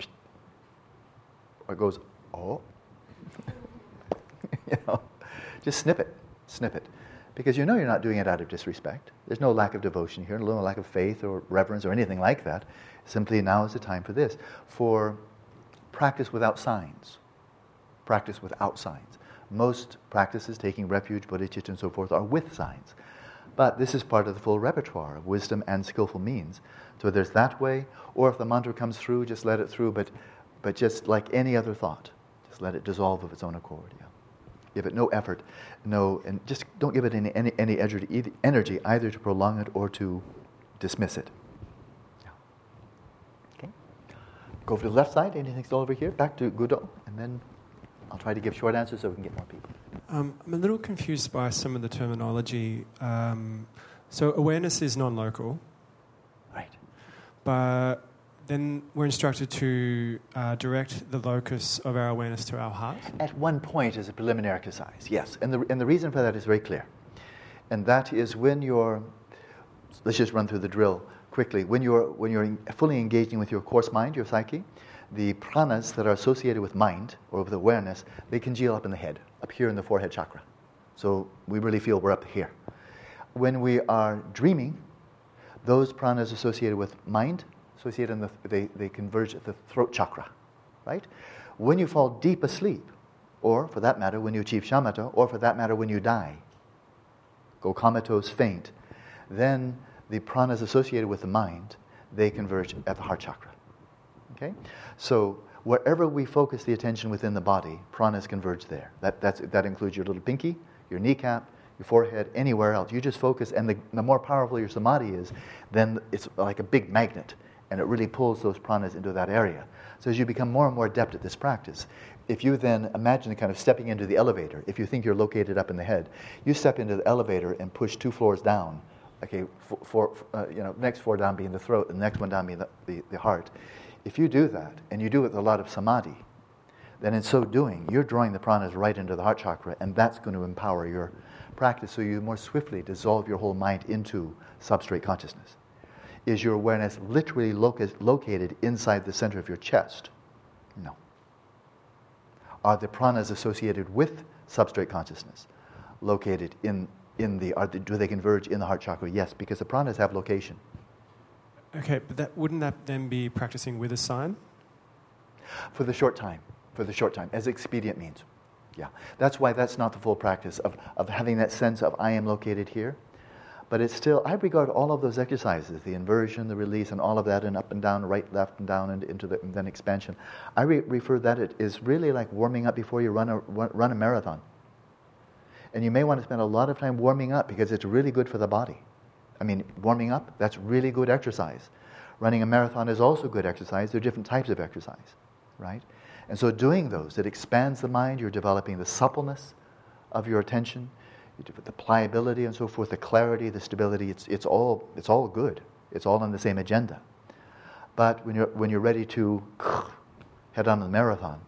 or it goes Oh, you know, just snip it, because you know you're not doing it out of disrespect. There's no lack of devotion here, no lack of faith or reverence or anything like that. Simply now is the time for this. Practice without signs. Most practices, taking refuge, bodhicitta, and so forth, are with signs. But this is part of the full repertoire of wisdom and skillful means. So there's that way, or if the mantra comes through, just let it through, but just like any other thought, just let it dissolve of its own accord. Yeah. Give it no effort, and just don't give it any energy either to prolong it or to dismiss it. Go over to the left side, anything's all over here, back to Godot, and then I'll try to give short answers so we can get more people. I'm a little confused by some of the terminology. So awareness is non-local. Right. But then we're instructed to direct the locus of our awareness to our heart. At one point as a preliminary exercise, yes. And the reason for that is very clear. And that is let's just run through the drill quickly. When you're fully engaging with your coarse mind, your psyche, the pranas that are associated with mind or with awareness, they congeal up in the head, up here in the forehead chakra. So we really feel we're up here. When we are dreaming, those pranas associated with mind, associated in the, they converge at the throat chakra, right? When you fall deep asleep, or for that matter, when you achieve shamatha, or for that matter, when you die, go comatose, faint, then the pranas associated with the mind, they converge at the heart chakra, okay? So wherever we focus the attention within the body, pranas converge there. That includes your little pinky, your kneecap, your forehead, anywhere else. You just focus, and the more powerful your samadhi is, then it's like a big magnet, and it really pulls those pranas into that area. So as you become more and more adept at this practice, if you then imagine kind of stepping into the elevator, if you think you're located up in the head, you step into the elevator and push 2 floors down, okay, next 4 down being the throat, and the next one down being the heart. If you do that, and you do it with a lot of samadhi, then in so doing, you're drawing the pranas right into the heart chakra, and that's going to empower your practice so you more swiftly dissolve your whole mind into substrate consciousness. Is your awareness literally located inside the center of your chest? No. Are the pranas associated with substrate consciousness located do they converge in the heart chakra? Yes, because the pranas have location. Okay, but wouldn't that then be practicing with a sign? For the short time, as expedient means. Yeah, that's why that's not the full practice of having that sense of I am located here. But it's still, I regard all of those exercises, the inversion, the release, and all of that, and up and down, right, left, and down, and into and then expansion. I refer that it is really like warming up before you run a marathon. And you may want to spend a lot of time warming up because it's really good for the body. I mean, warming up, that's really good exercise. Running a marathon is also good exercise. There are different types of exercise, right? And so doing those, it expands the mind. You're developing the suppleness of your attention, the pliability and so forth, the clarity, the stability. It's all good. It's all on the same agenda. But when you're ready to head on to the marathon,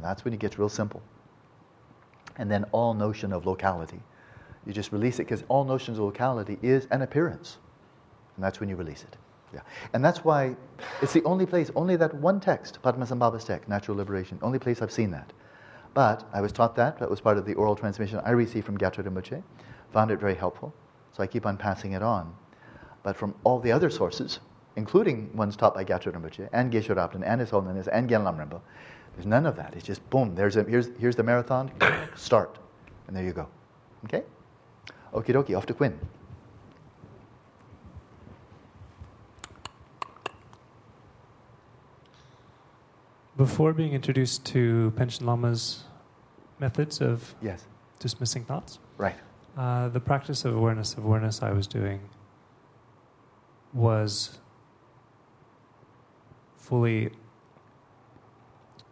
that's when it gets real simple. And then all notion of locality. You just release it because all notions of locality is an appearance. And that's when you release it. Yeah. And that's why it's the only place, only that one text, Padmasambhava's text, Natural Liberation, only place I've seen that. But I was taught that. That was part of the oral transmission I received from Gatra Dumuche. Found it very helpful. So I keep on passing it on. But from all the other sources, including ones taught by Gatra Dumuche and Geshe Rabten and His Holiness and Gyatrul Rinpoche, there's none of that. It's just boom. Here's the marathon. Start, and there you go. Okay. Okie dokie. Off to Quinn. Before being introduced to Panchen Lama's methods of dismissing thoughts, right? The practice of awareness I was doing was fully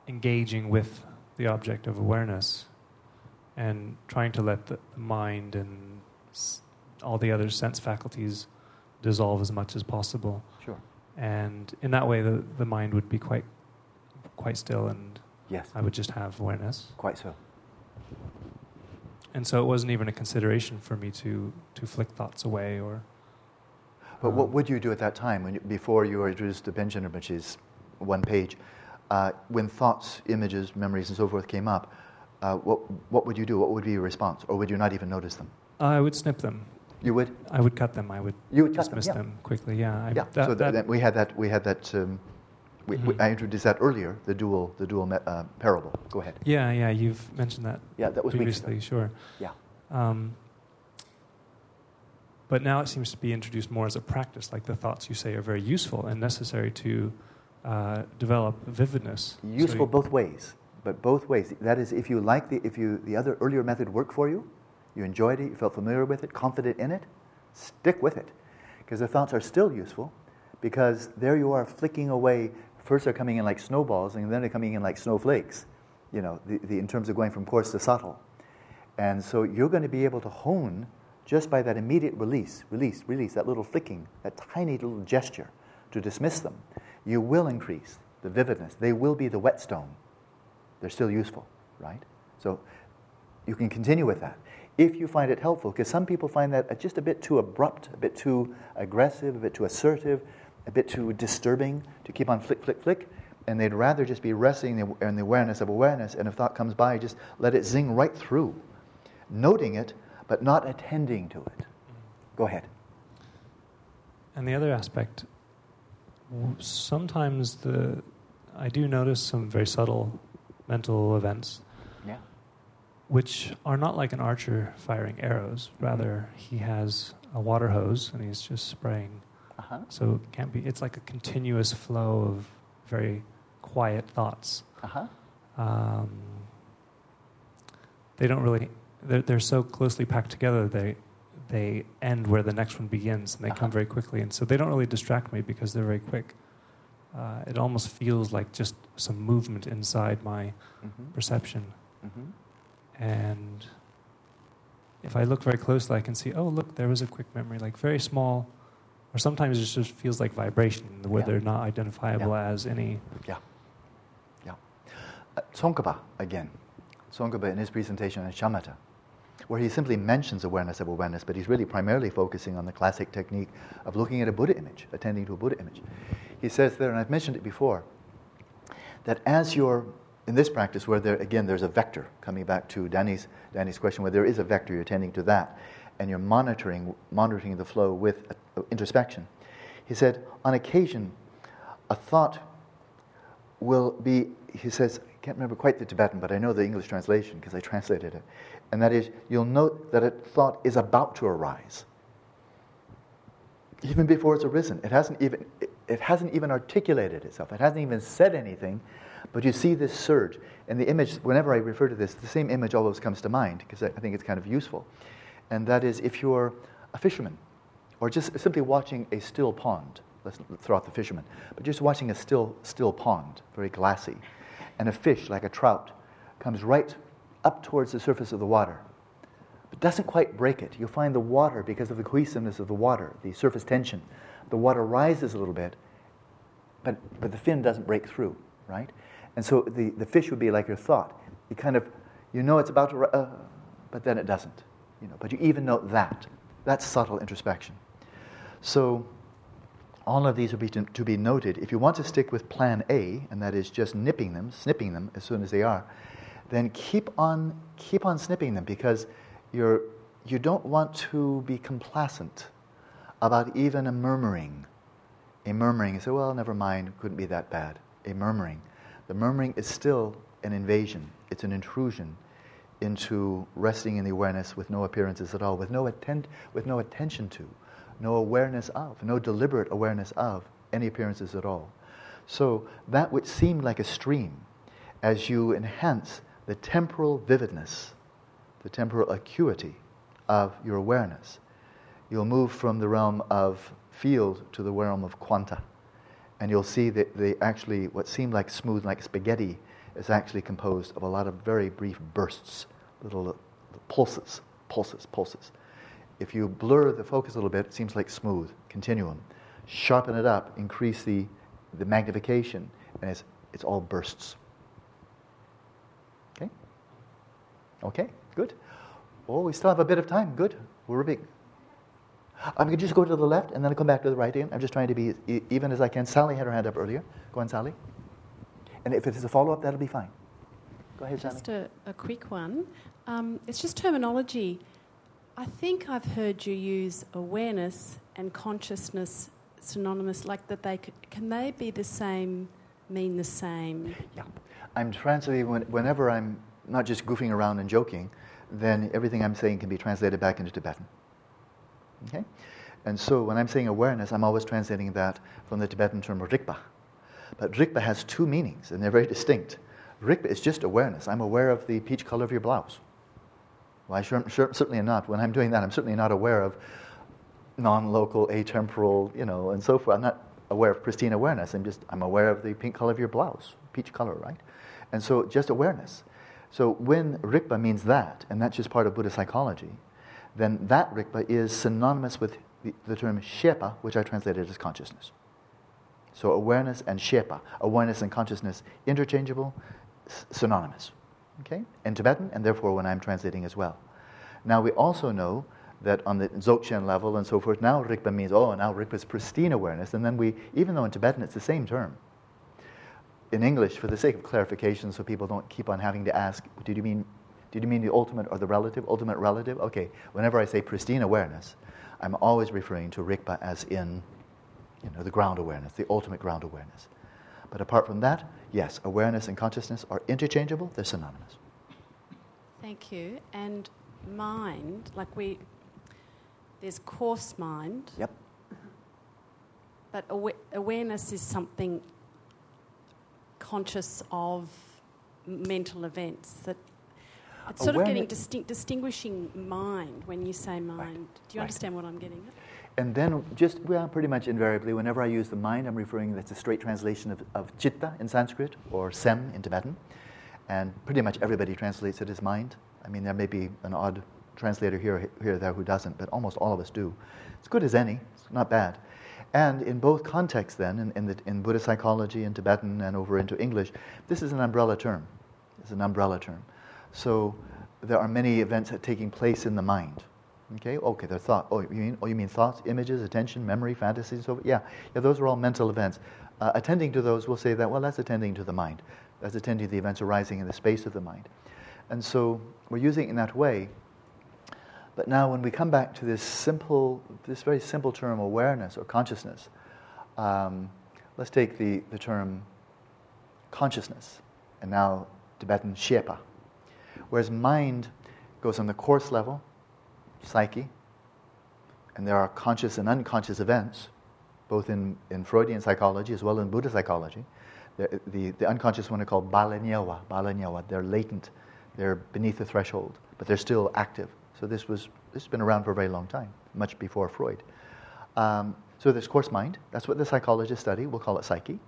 engaging with the object of awareness and trying to let the mind and all the other sense faculties dissolve as much as possible. Sure. And in that way, the mind would be quite still, and I would just have awareness. Quite so. And so it wasn't even a consideration for me to flick thoughts away or... But what would you do at that time, before you were introduced to Penjana, which is one page... when thoughts, images, memories, and so forth came up, what would you do? What would be your response? Or would you not even notice them? I would snip them. You would? I would cut them. I would dismiss them quickly. Yeah. We had that. I introduced that earlier. The dual parable. Go ahead. Yeah. You've mentioned that. Yeah, that was previously. Sure. Yeah. But now it seems to be introduced more as a practice. Like the thoughts you say are very useful and necessary to. Develop vividness. Useful both ways. That is, if you like the other earlier method worked for you, you enjoyed it, you felt familiar with it, confident in it, stick with it, because the thoughts are still useful, because there you are flicking away. First they're coming in like snowballs, and then they're coming in like snowflakes. You know, in terms of going from coarse to subtle, and so you're going to be able to hone just by that immediate release, that little flicking, that tiny little gesture to dismiss them. You will increase the vividness. They will be the whetstone. They're still useful, right? So you can continue with that. If you find it helpful, because some people find that just a bit too abrupt, a bit too aggressive, a bit too assertive, a bit too disturbing to keep on flick, flick, flick, and they'd rather just be resting in the awareness of awareness, and if thought comes by, just let it zing right through. noting it, but not attending to it. Go ahead. And the other aspect, sometimes I do notice some very subtle mental events, yeah, which are not like an archer firing arrows. Rather, he has a water hose and he's just spraying. Uh-huh. So it can't be. It's like a continuous flow of very quiet thoughts. Uh-huh. They don't really. They're so closely packed together. They end where the next one begins, and they come very quickly. And so they don't really distract me because they're very quick. It almost feels like just some movement inside my perception. Mm-hmm. And if I look very closely, I can see, oh, look, there was a quick memory, like very small. Or sometimes it just feels like vibration, where they're not identifiable as any. Tsongkhapa, again. Tsongkhapa in his presentation on shamatha, where he simply mentions awareness of awareness, but he's really primarily focusing on the classic technique of looking at a Buddha image, attending to a Buddha image. He says there, and I've mentioned it before, that as you're in this practice where there, again, there's a vector, coming back to Dani's question, where there is a vector, you're attending to that, and you're monitoring the flow with introspection. He said, on occasion, a thought will be, he says, I can't remember quite the Tibetan, but I know the English translation because I translated it. And that is, you'll note that a thought is about to arise, even before it's arisen. It hasn't even articulated itself. It hasn't even said anything, but you see this surge. And the image, whenever I refer to this, the same image always comes to mind because I think it's kind of useful. And that is, if you're a fisherman, or just simply watching a still pond. Let's throw out the fisherman, but just watching a still pond, very glassy. And a fish, like a trout, comes right up towards the surface of the water, but doesn't quite break it. You'll find the water, because of the cohesiveness of the water, the surface tension, the water rises a little bit, but the fin doesn't break through, right? And so the fish would be like your thought. You kind of, you know it's about to, but then it doesn't. But you even note that. That's subtle introspection. So all of these are to be noted. If you want to stick with plan A, and that is just snipping them as soon as they are, then keep on snipping them, because you don't want to be complacent about even a murmuring. A murmuring, you say, well, never mind, couldn't be that bad. A murmuring. The murmuring is still an invasion. It's an intrusion into resting in the awareness with no appearances at all, with no attention to. No awareness of, no deliberate awareness of any appearances at all. So that which seemed like a stream, as you enhance the temporal vividness, the temporal acuity of your awareness, you'll move from the realm of field to the realm of quanta. And you'll see that what seemed like smooth, like spaghetti, is actually composed of a lot of very brief bursts, little pulses. If you blur the focus a little bit, it seems like smooth, continuum. Sharpen it up, increase the magnification, and it's all bursts. Okay, good. Oh, we still have a bit of time. Good. We're big. I'm going to just go to the left, and then I'll come back to the right again. I'm just trying to be even as I can. Sally had her hand up earlier. Go on, Sally. And if it's a follow-up, that'll be fine. Go ahead, Sally. Just a quick one. It's just terminology. I think I've heard you use awareness and consciousness synonymous, like that they can they be the same, mean the same? Yeah. I'm translating, whenever I'm not just goofing around and joking, then everything I'm saying can be translated back into Tibetan. Okay? And so when I'm saying awareness, I'm always translating that from the Tibetan term Rigpa. But Rigpa has two meanings, and they're very distinct. Rigpa is just awareness. I'm aware of the peach color of your blouse. Well, certainly not. When I'm doing that, I'm certainly not aware of non-local, atemporal, and so forth. I'm not aware of pristine awareness. I'm aware of the pink color of your blouse, peach color, right? And so just awareness. So when Rigpa means that, and that's just part of Buddhist psychology, then that Rigpa is synonymous with the term Shepa, which I translated as consciousness. So awareness and Shepa, awareness and consciousness, interchangeable, synonymous. Okay, in Tibetan, and therefore when I'm translating as well. Now we also know that on the Dzogchen level and so forth, now Rigpa means, now Rigpa is pristine awareness, and then even though in Tibetan it's the same term, in English, for the sake of clarification so people don't keep on having to ask, did you mean Did you mean the ultimate or the relative? Ultimate relative? Okay. Whenever I say pristine awareness, I'm always referring to Rigpa as in, you know, the ground awareness, the ultimate ground awareness. But apart from that, yes, awareness and consciousness are interchangeable. They're synonymous. Thank you. And mind, like there's coarse mind. Yep. But awareness is something conscious of mental events that it's sort of getting distinguishing mind when you say mind. Right. Do you understand what I'm getting at? And then just, well, pretty much invariably, whenever I use the mind, I'm referring, that's a straight translation of chitta in Sanskrit or sem in Tibetan. And pretty much everybody translates it as mind. I mean, there may be an odd translator here or there who doesn't, but almost all of us do. It's good as any. It's not bad. And in both contexts then, in Buddhist psychology, in Tibetan, and over into English, this is an umbrella term. It's an umbrella term. So there are many events that are taking place in the mind. Okay, they're thought. Oh, you mean thoughts, images, attention, memory, fantasies, and so forth? Yeah, those are all mental events. Attending to those, we'll say that, well, that's attending to the mind. That's attending to the events arising in the space of the mind. And so we're using it in that way. But now when we come back to this very simple term, awareness or consciousness, let's take the term consciousness, and now Tibetan shepa. Whereas mind goes on the coarse level, psyche, and there are conscious and unconscious events, both in Freudian psychology as well as in Buddhist psychology. The unconscious one are called balanyawa. They're latent, they're beneath the threshold, but they're still active. So this has been around for a very long time, much before Freud. So there's coarse mind. That's what the psychologists study. We'll call it psyche.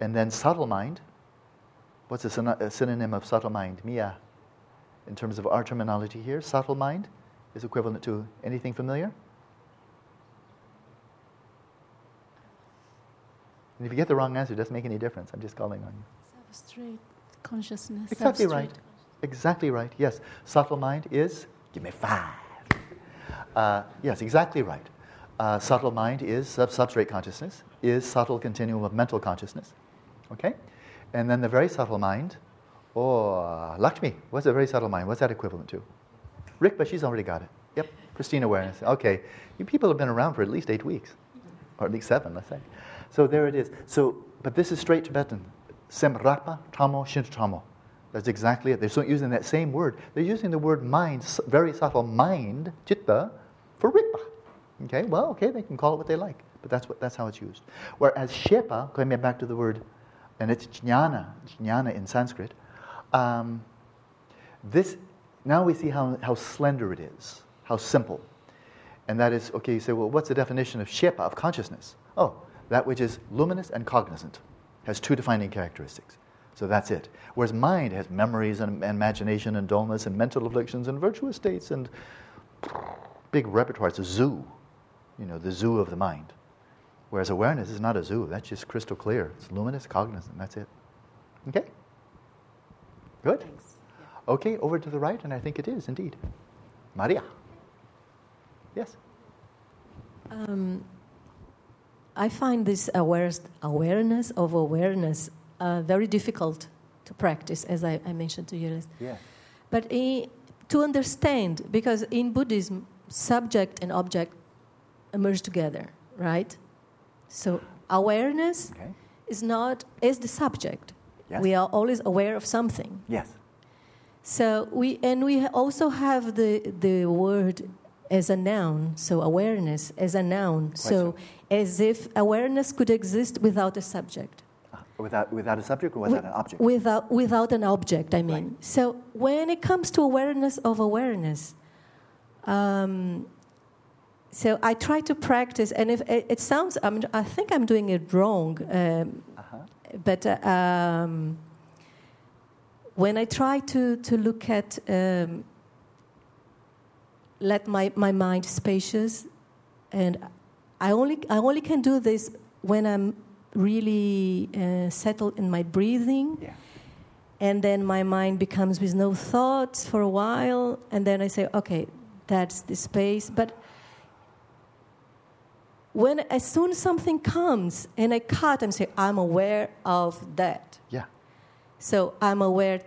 And then subtle mind. What's a synonym of subtle mind? Mia. In terms of our terminology here, subtle mind is equivalent to anything familiar? And if you get the wrong answer, it doesn't make any difference. I'm just calling on you. Substrate consciousness. Exactly right. Exactly right. Yes. Subtle mind is... Give me five. Yes, exactly right. Subtle mind is substrate consciousness, is subtle continuum of mental consciousness. Okay? And then the very subtle mind, Lakshmi, what's the very subtle mind? What's that equivalent to? Rigpa, she's already got it. Yep, pristine awareness. Okay. You people have been around for at least 8 weeks, or at least 7, let's say. So there it is. So, but this is straight Tibetan. Semrapa, Tramo, Shintramo. That's exactly it. They're still using that same word. They're using the word mind, very subtle mind, chitta, for rigpa. Okay, well, okay, they can call it what they like, but that's how it's used. Whereas shepa, going back to the word, and it's jnana in Sanskrit. This now we see how slender it is, how simple, and that is okay. You say, well, what's the definition of shepa of consciousness? Oh, that which is luminous and cognizant, has two defining characteristics. So that's it. Whereas mind has memories and imagination and dullness and mental afflictions and virtuous states and big repertoire. It's a zoo, the zoo of the mind. Whereas awareness is not a zoo. That's just crystal clear. It's luminous, cognizant. That's it. Okay? Good? Thanks. Okay, over to the right, and I think it is indeed. Maria. Yes? I find this awareness of awareness very difficult to practice, as I mentioned to you. Yeah. But to understand, because in Buddhism, subject and object emerge together, right? So awareness is not as the subject. Yes. We are always aware of something. Yes. So we also have the word as a noun. So awareness as a noun. So as if awareness could exist without a subject. Without a subject or without an object? Without an object, I mean. Right. So when it comes to awareness of awareness, so I try to practice, and if it sounds, I think I'm doing it wrong, but when I try to look at, let my mind spacious, and I only can do this when I'm really settled in my breathing, and then my mind becomes with no thoughts for a while, and then I say, okay, that's the space. But as soon as something comes and I cut, I'm aware of that. Yeah. So I'm aware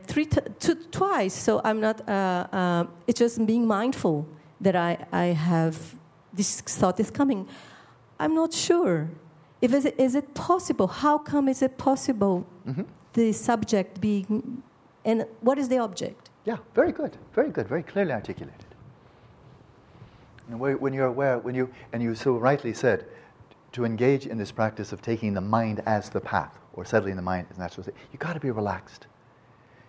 twice. So I'm not. It's just being mindful that I have this thought is coming. I'm not sure. Is it possible? How come is it possible? Mm-hmm. The subject being, and what is the object? Yeah, very good, very good, very clearly articulated. And when you're aware, and you so rightly said, to engage in this practice of taking the mind as the path or settling the mind as natural state, you got to be relaxed.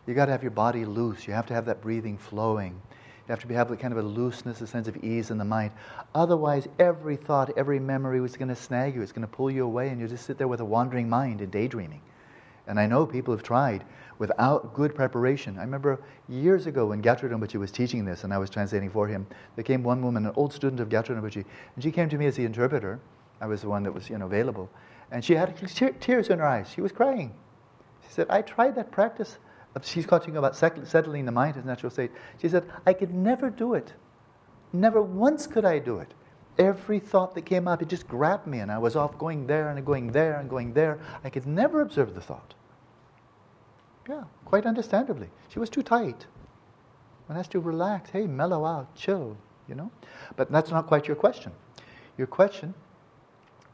You got to have your body loose. You have to have that breathing flowing. You have to have a kind of a looseness, a sense of ease in the mind. Otherwise, every thought, every memory was going to snag you. It's going to pull you away, and you just sit there with a wandering mind and daydreaming. And I know people have tried without good preparation. I remember years ago when Gatra Dumuche was teaching this, and I was translating for him, there came one woman, an old student of Gatra Dumuche, and she came to me as the interpreter. I was the one that was, available. And she had tears in her eyes. She was crying. She said, I tried that practice. She's talking about settling the mind as natural state. She said, I could never do it. Never once could I do it. Every thought that came up, it just grabbed me, and I was off going there and going there and going there. I could never observe the thought. Yeah, quite understandably. She was too tight. One has to relax, mellow out, chill, But that's not quite your question. Your question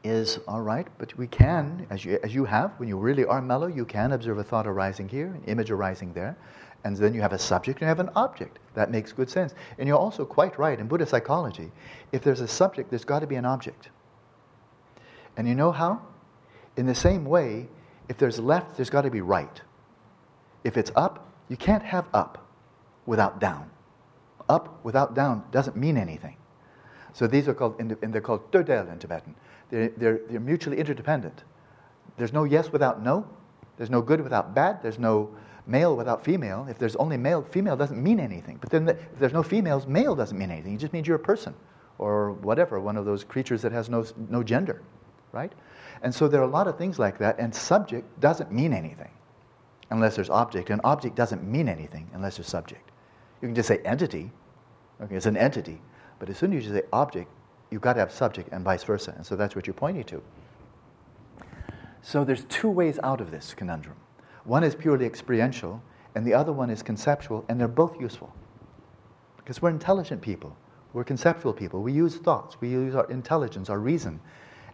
is, all right, but we can, as you have, when you really are mellow, you can observe a thought arising here, an image arising there, and then you have a subject and you have an object. That makes good sense. And you're also quite right, in Buddhist psychology, if there's a subject, there's got to be an object. And you know how? In the same way, if there's left, there's got to be right. If it's up, you can't have up without down. Up without down doesn't mean anything. So these are called, and they're called todel in Tibetan. They're mutually interdependent. There's no yes without no. There's no good without bad. There's no male without female. If there's only male, female doesn't mean anything. But then if there's no females, male doesn't mean anything. It just means you're a person or whatever, one of those creatures that has no gender, right? And so there are a lot of things like that, and subject doesn't mean anything unless there's object, and object doesn't mean anything unless there's subject. You can just say entity. Okay, it's an entity. But as soon as you say object, you've got to have subject and vice versa. And so that's what you're pointing to. So there's two ways out of this conundrum. One is purely experiential, and the other one is conceptual, and they're both useful. Because we're intelligent people. We're conceptual people. We use thoughts. We use our intelligence, our reason.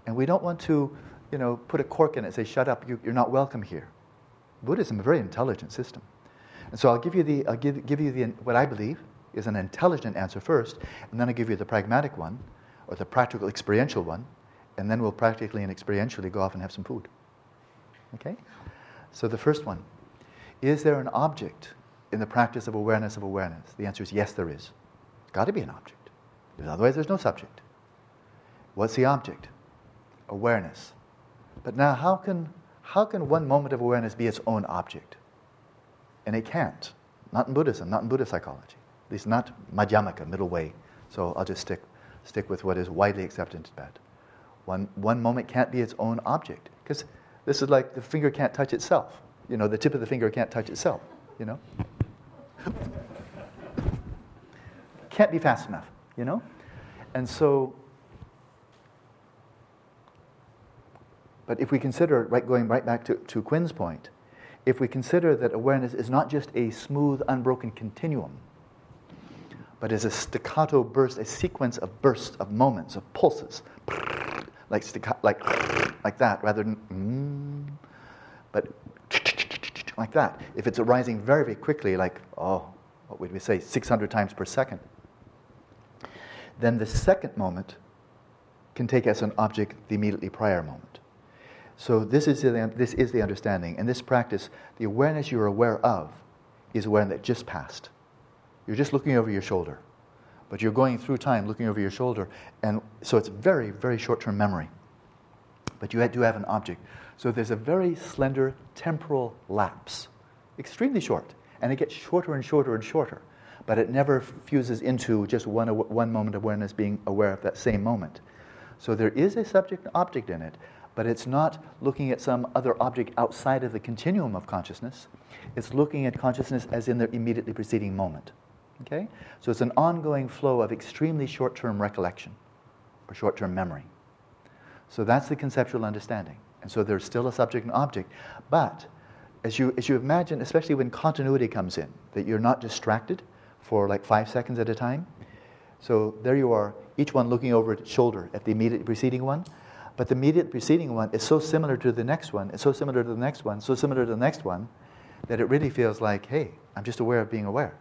And we don't want to, put a cork in it and say, shut up, you're not welcome here. Buddhism is a very intelligent system. And so I'll give you the what I believe is an intelligent answer first, and then I'll give you the pragmatic one, or the practical experiential one, and then we'll practically and experientially go off and have some food. Okay? So the first one, is there an object in the practice of awareness of awareness? The answer is yes, there is. It's got to be an object, because otherwise there's no subject. What's the object? Awareness. But now how can one moment of awareness be its own object? And it can't. Not in Buddhism, not in Buddhist psychology. At least not Madhyamaka, middle way. So I'll just stick with what is widely accepted as bad. One moment can't be its own object, because this is like the finger can't touch itself. The tip of the finger can't touch itself, Can't be fast enough, And so, but if we consider, going back to Quinn's point, if we consider that awareness is not just a smooth, unbroken continuum, but as a staccato burst, a sequence of bursts, of moments, of pulses, like that, rather than but like that. If it's arising very, very quickly, what would we say, 600 times per second, then the second moment can take as an object the immediately prior moment. So this is the understanding. In this practice, the awareness you're aware of is awareness that just passed. You're just looking over your shoulder. But you're going through time looking over your shoulder. And so it's very, very short-term memory. But you do have an object. So there's a very slender temporal lapse. Extremely short. And it gets shorter and shorter and shorter. But it never fuses into just one moment of awareness being aware of that same moment. So there is a subject and object in it. But it's not looking at some other object outside of the continuum of consciousness. It's looking at consciousness as in the immediately preceding moment. Okay? So it's an ongoing flow of extremely short-term recollection or short-term memory. So that's the conceptual understanding. And so there's still a subject and object, but as you imagine, especially when continuity comes in, that you're not distracted for like 5 seconds at a time. So there you are, each one looking over its shoulder at the immediate preceding one. But the immediate preceding one is so similar to the next one, it's so similar to the next one, so similar to the next one, that it really feels like, hey, I'm just aware of being aware,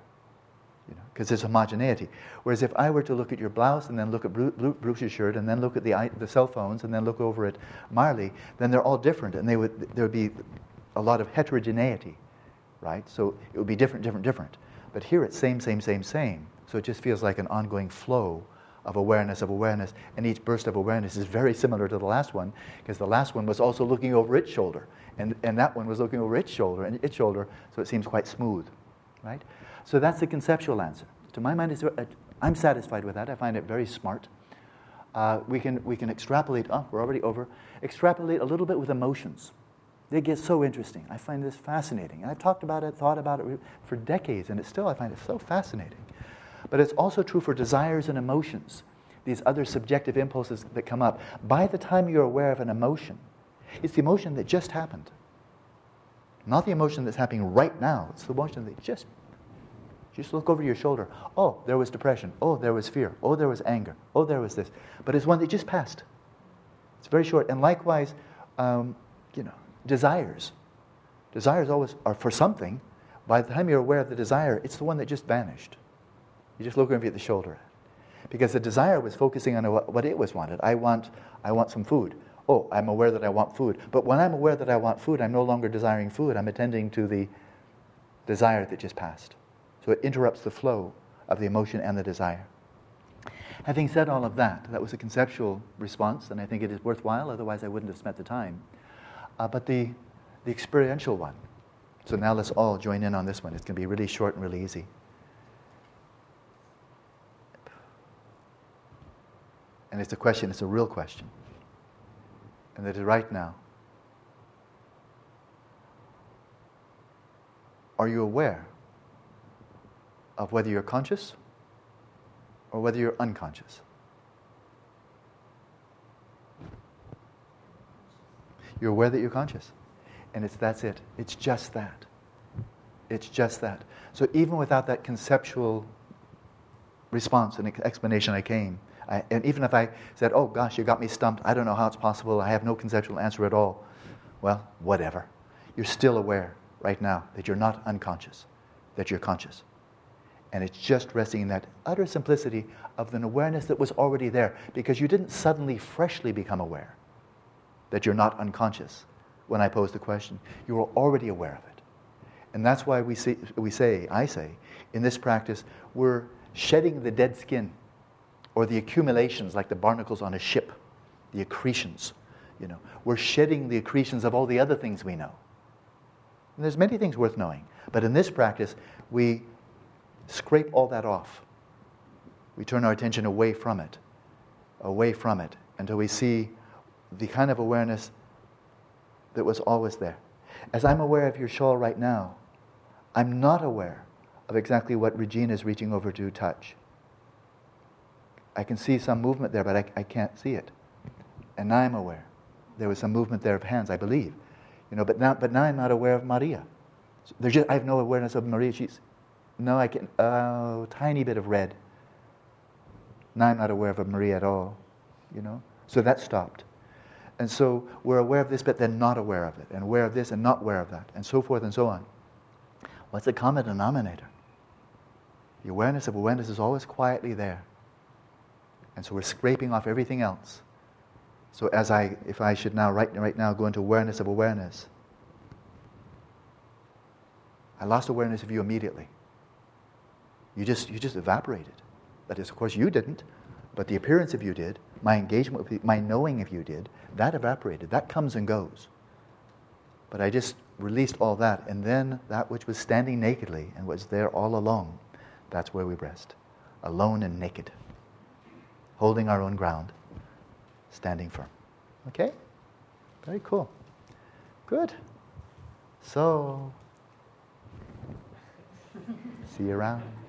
you know, because there's homogeneity. Whereas if I were to look at your blouse and then look at Bruce's shirt and then look at the cell phones and then look over at Marley, then they're all different, and there would be a lot of heterogeneity, right? So it would be different. But here it's same. So it just feels like an ongoing flow of awareness, and each burst of awareness is very similar to the last one, because the last one was also looking over its shoulder, and that one was looking over its shoulder, so it seems quite smooth, right? So that's the conceptual answer. To my mind, I'm satisfied with that. I find it very smart. We can extrapolate. Oh, we're already over. Extrapolate a little bit with emotions. They get so interesting. I find this fascinating, and I've thought about it for decades, and I find it so fascinating. But it's also true for desires and emotions, these other subjective impulses that come up. By the time you're aware of an emotion, it's the emotion that just happened, not the emotion that's happening right now. It's the emotion that just look over your shoulder. Oh, there was depression. Oh, there was fear. Oh, there was anger. Oh, there was this. But it's one that just passed. It's very short. And likewise, desires. Desires always are for something. By the time you're aware of the desire, it's the one that just vanished. You just look over at the shoulder, because the desire was focusing on what it was wanted. I want some food. Oh, I'm aware that I want food. But when I'm aware that I want food, I'm no longer desiring food. I'm attending to the desire that just passed. So it interrupts the flow of the emotion and the desire. Having said all of that, that was a conceptual response, and I think it is worthwhile. Otherwise, I wouldn't have spent the time. But the experiential one. So now let's all join in on this one. It's going to be really short and really easy. And it's a question, it's a real question. And that is right now. Are you aware of whether you're conscious or whether you're unconscious? You're aware that you're conscious. And that's it. It's just that. It's just that. So even without that conceptual response and explanation and even if I said, oh, gosh, you got me stumped, I don't know how it's possible, I have no conceptual answer at all, well, whatever. You're still aware right now that you're not unconscious, that you're conscious. And it's just resting in that utter simplicity of an awareness that was already there, because you didn't suddenly freshly become aware that you're not unconscious when I posed the question. You were already aware of it. And that's why I say, in this practice, we're shedding the dead skin, or the accumulations, like the barnacles on a ship, the accretions. We're shedding the accretions of all the other things we know. And there's many things worth knowing, but in this practice, we scrape all that off. We turn our attention away from it, until we see the kind of awareness that was always there. As I'm aware of your shawl right now, I'm not aware of exactly what Regina is reaching over to touch. I can see some movement there, but I can't see it. And now I'm aware. There was some movement there of hands, I believe. But now I'm not aware of Maria. So I have no awareness of Maria. Tiny bit of red. Now I'm not aware of Maria at all. So that stopped. And so we're aware of this, but then not aware of it, and aware of this and not aware of that, and so forth and so on. What's the common denominator? The awareness of awareness is always quietly there. And so we're scraping off everything else. So if I should now right now go into awareness of awareness, I lost awareness of you immediately. You just evaporated. That is, of course, you didn't, but the appearance of you did. My engagement with you, my knowing of you did. That evaporated. That comes and goes. But I just released all that, and then that which was standing nakedly and was there all along, that's where we rest, alone and naked. Holding our own ground, standing firm. Okay? Very cool. Good. So, see you around.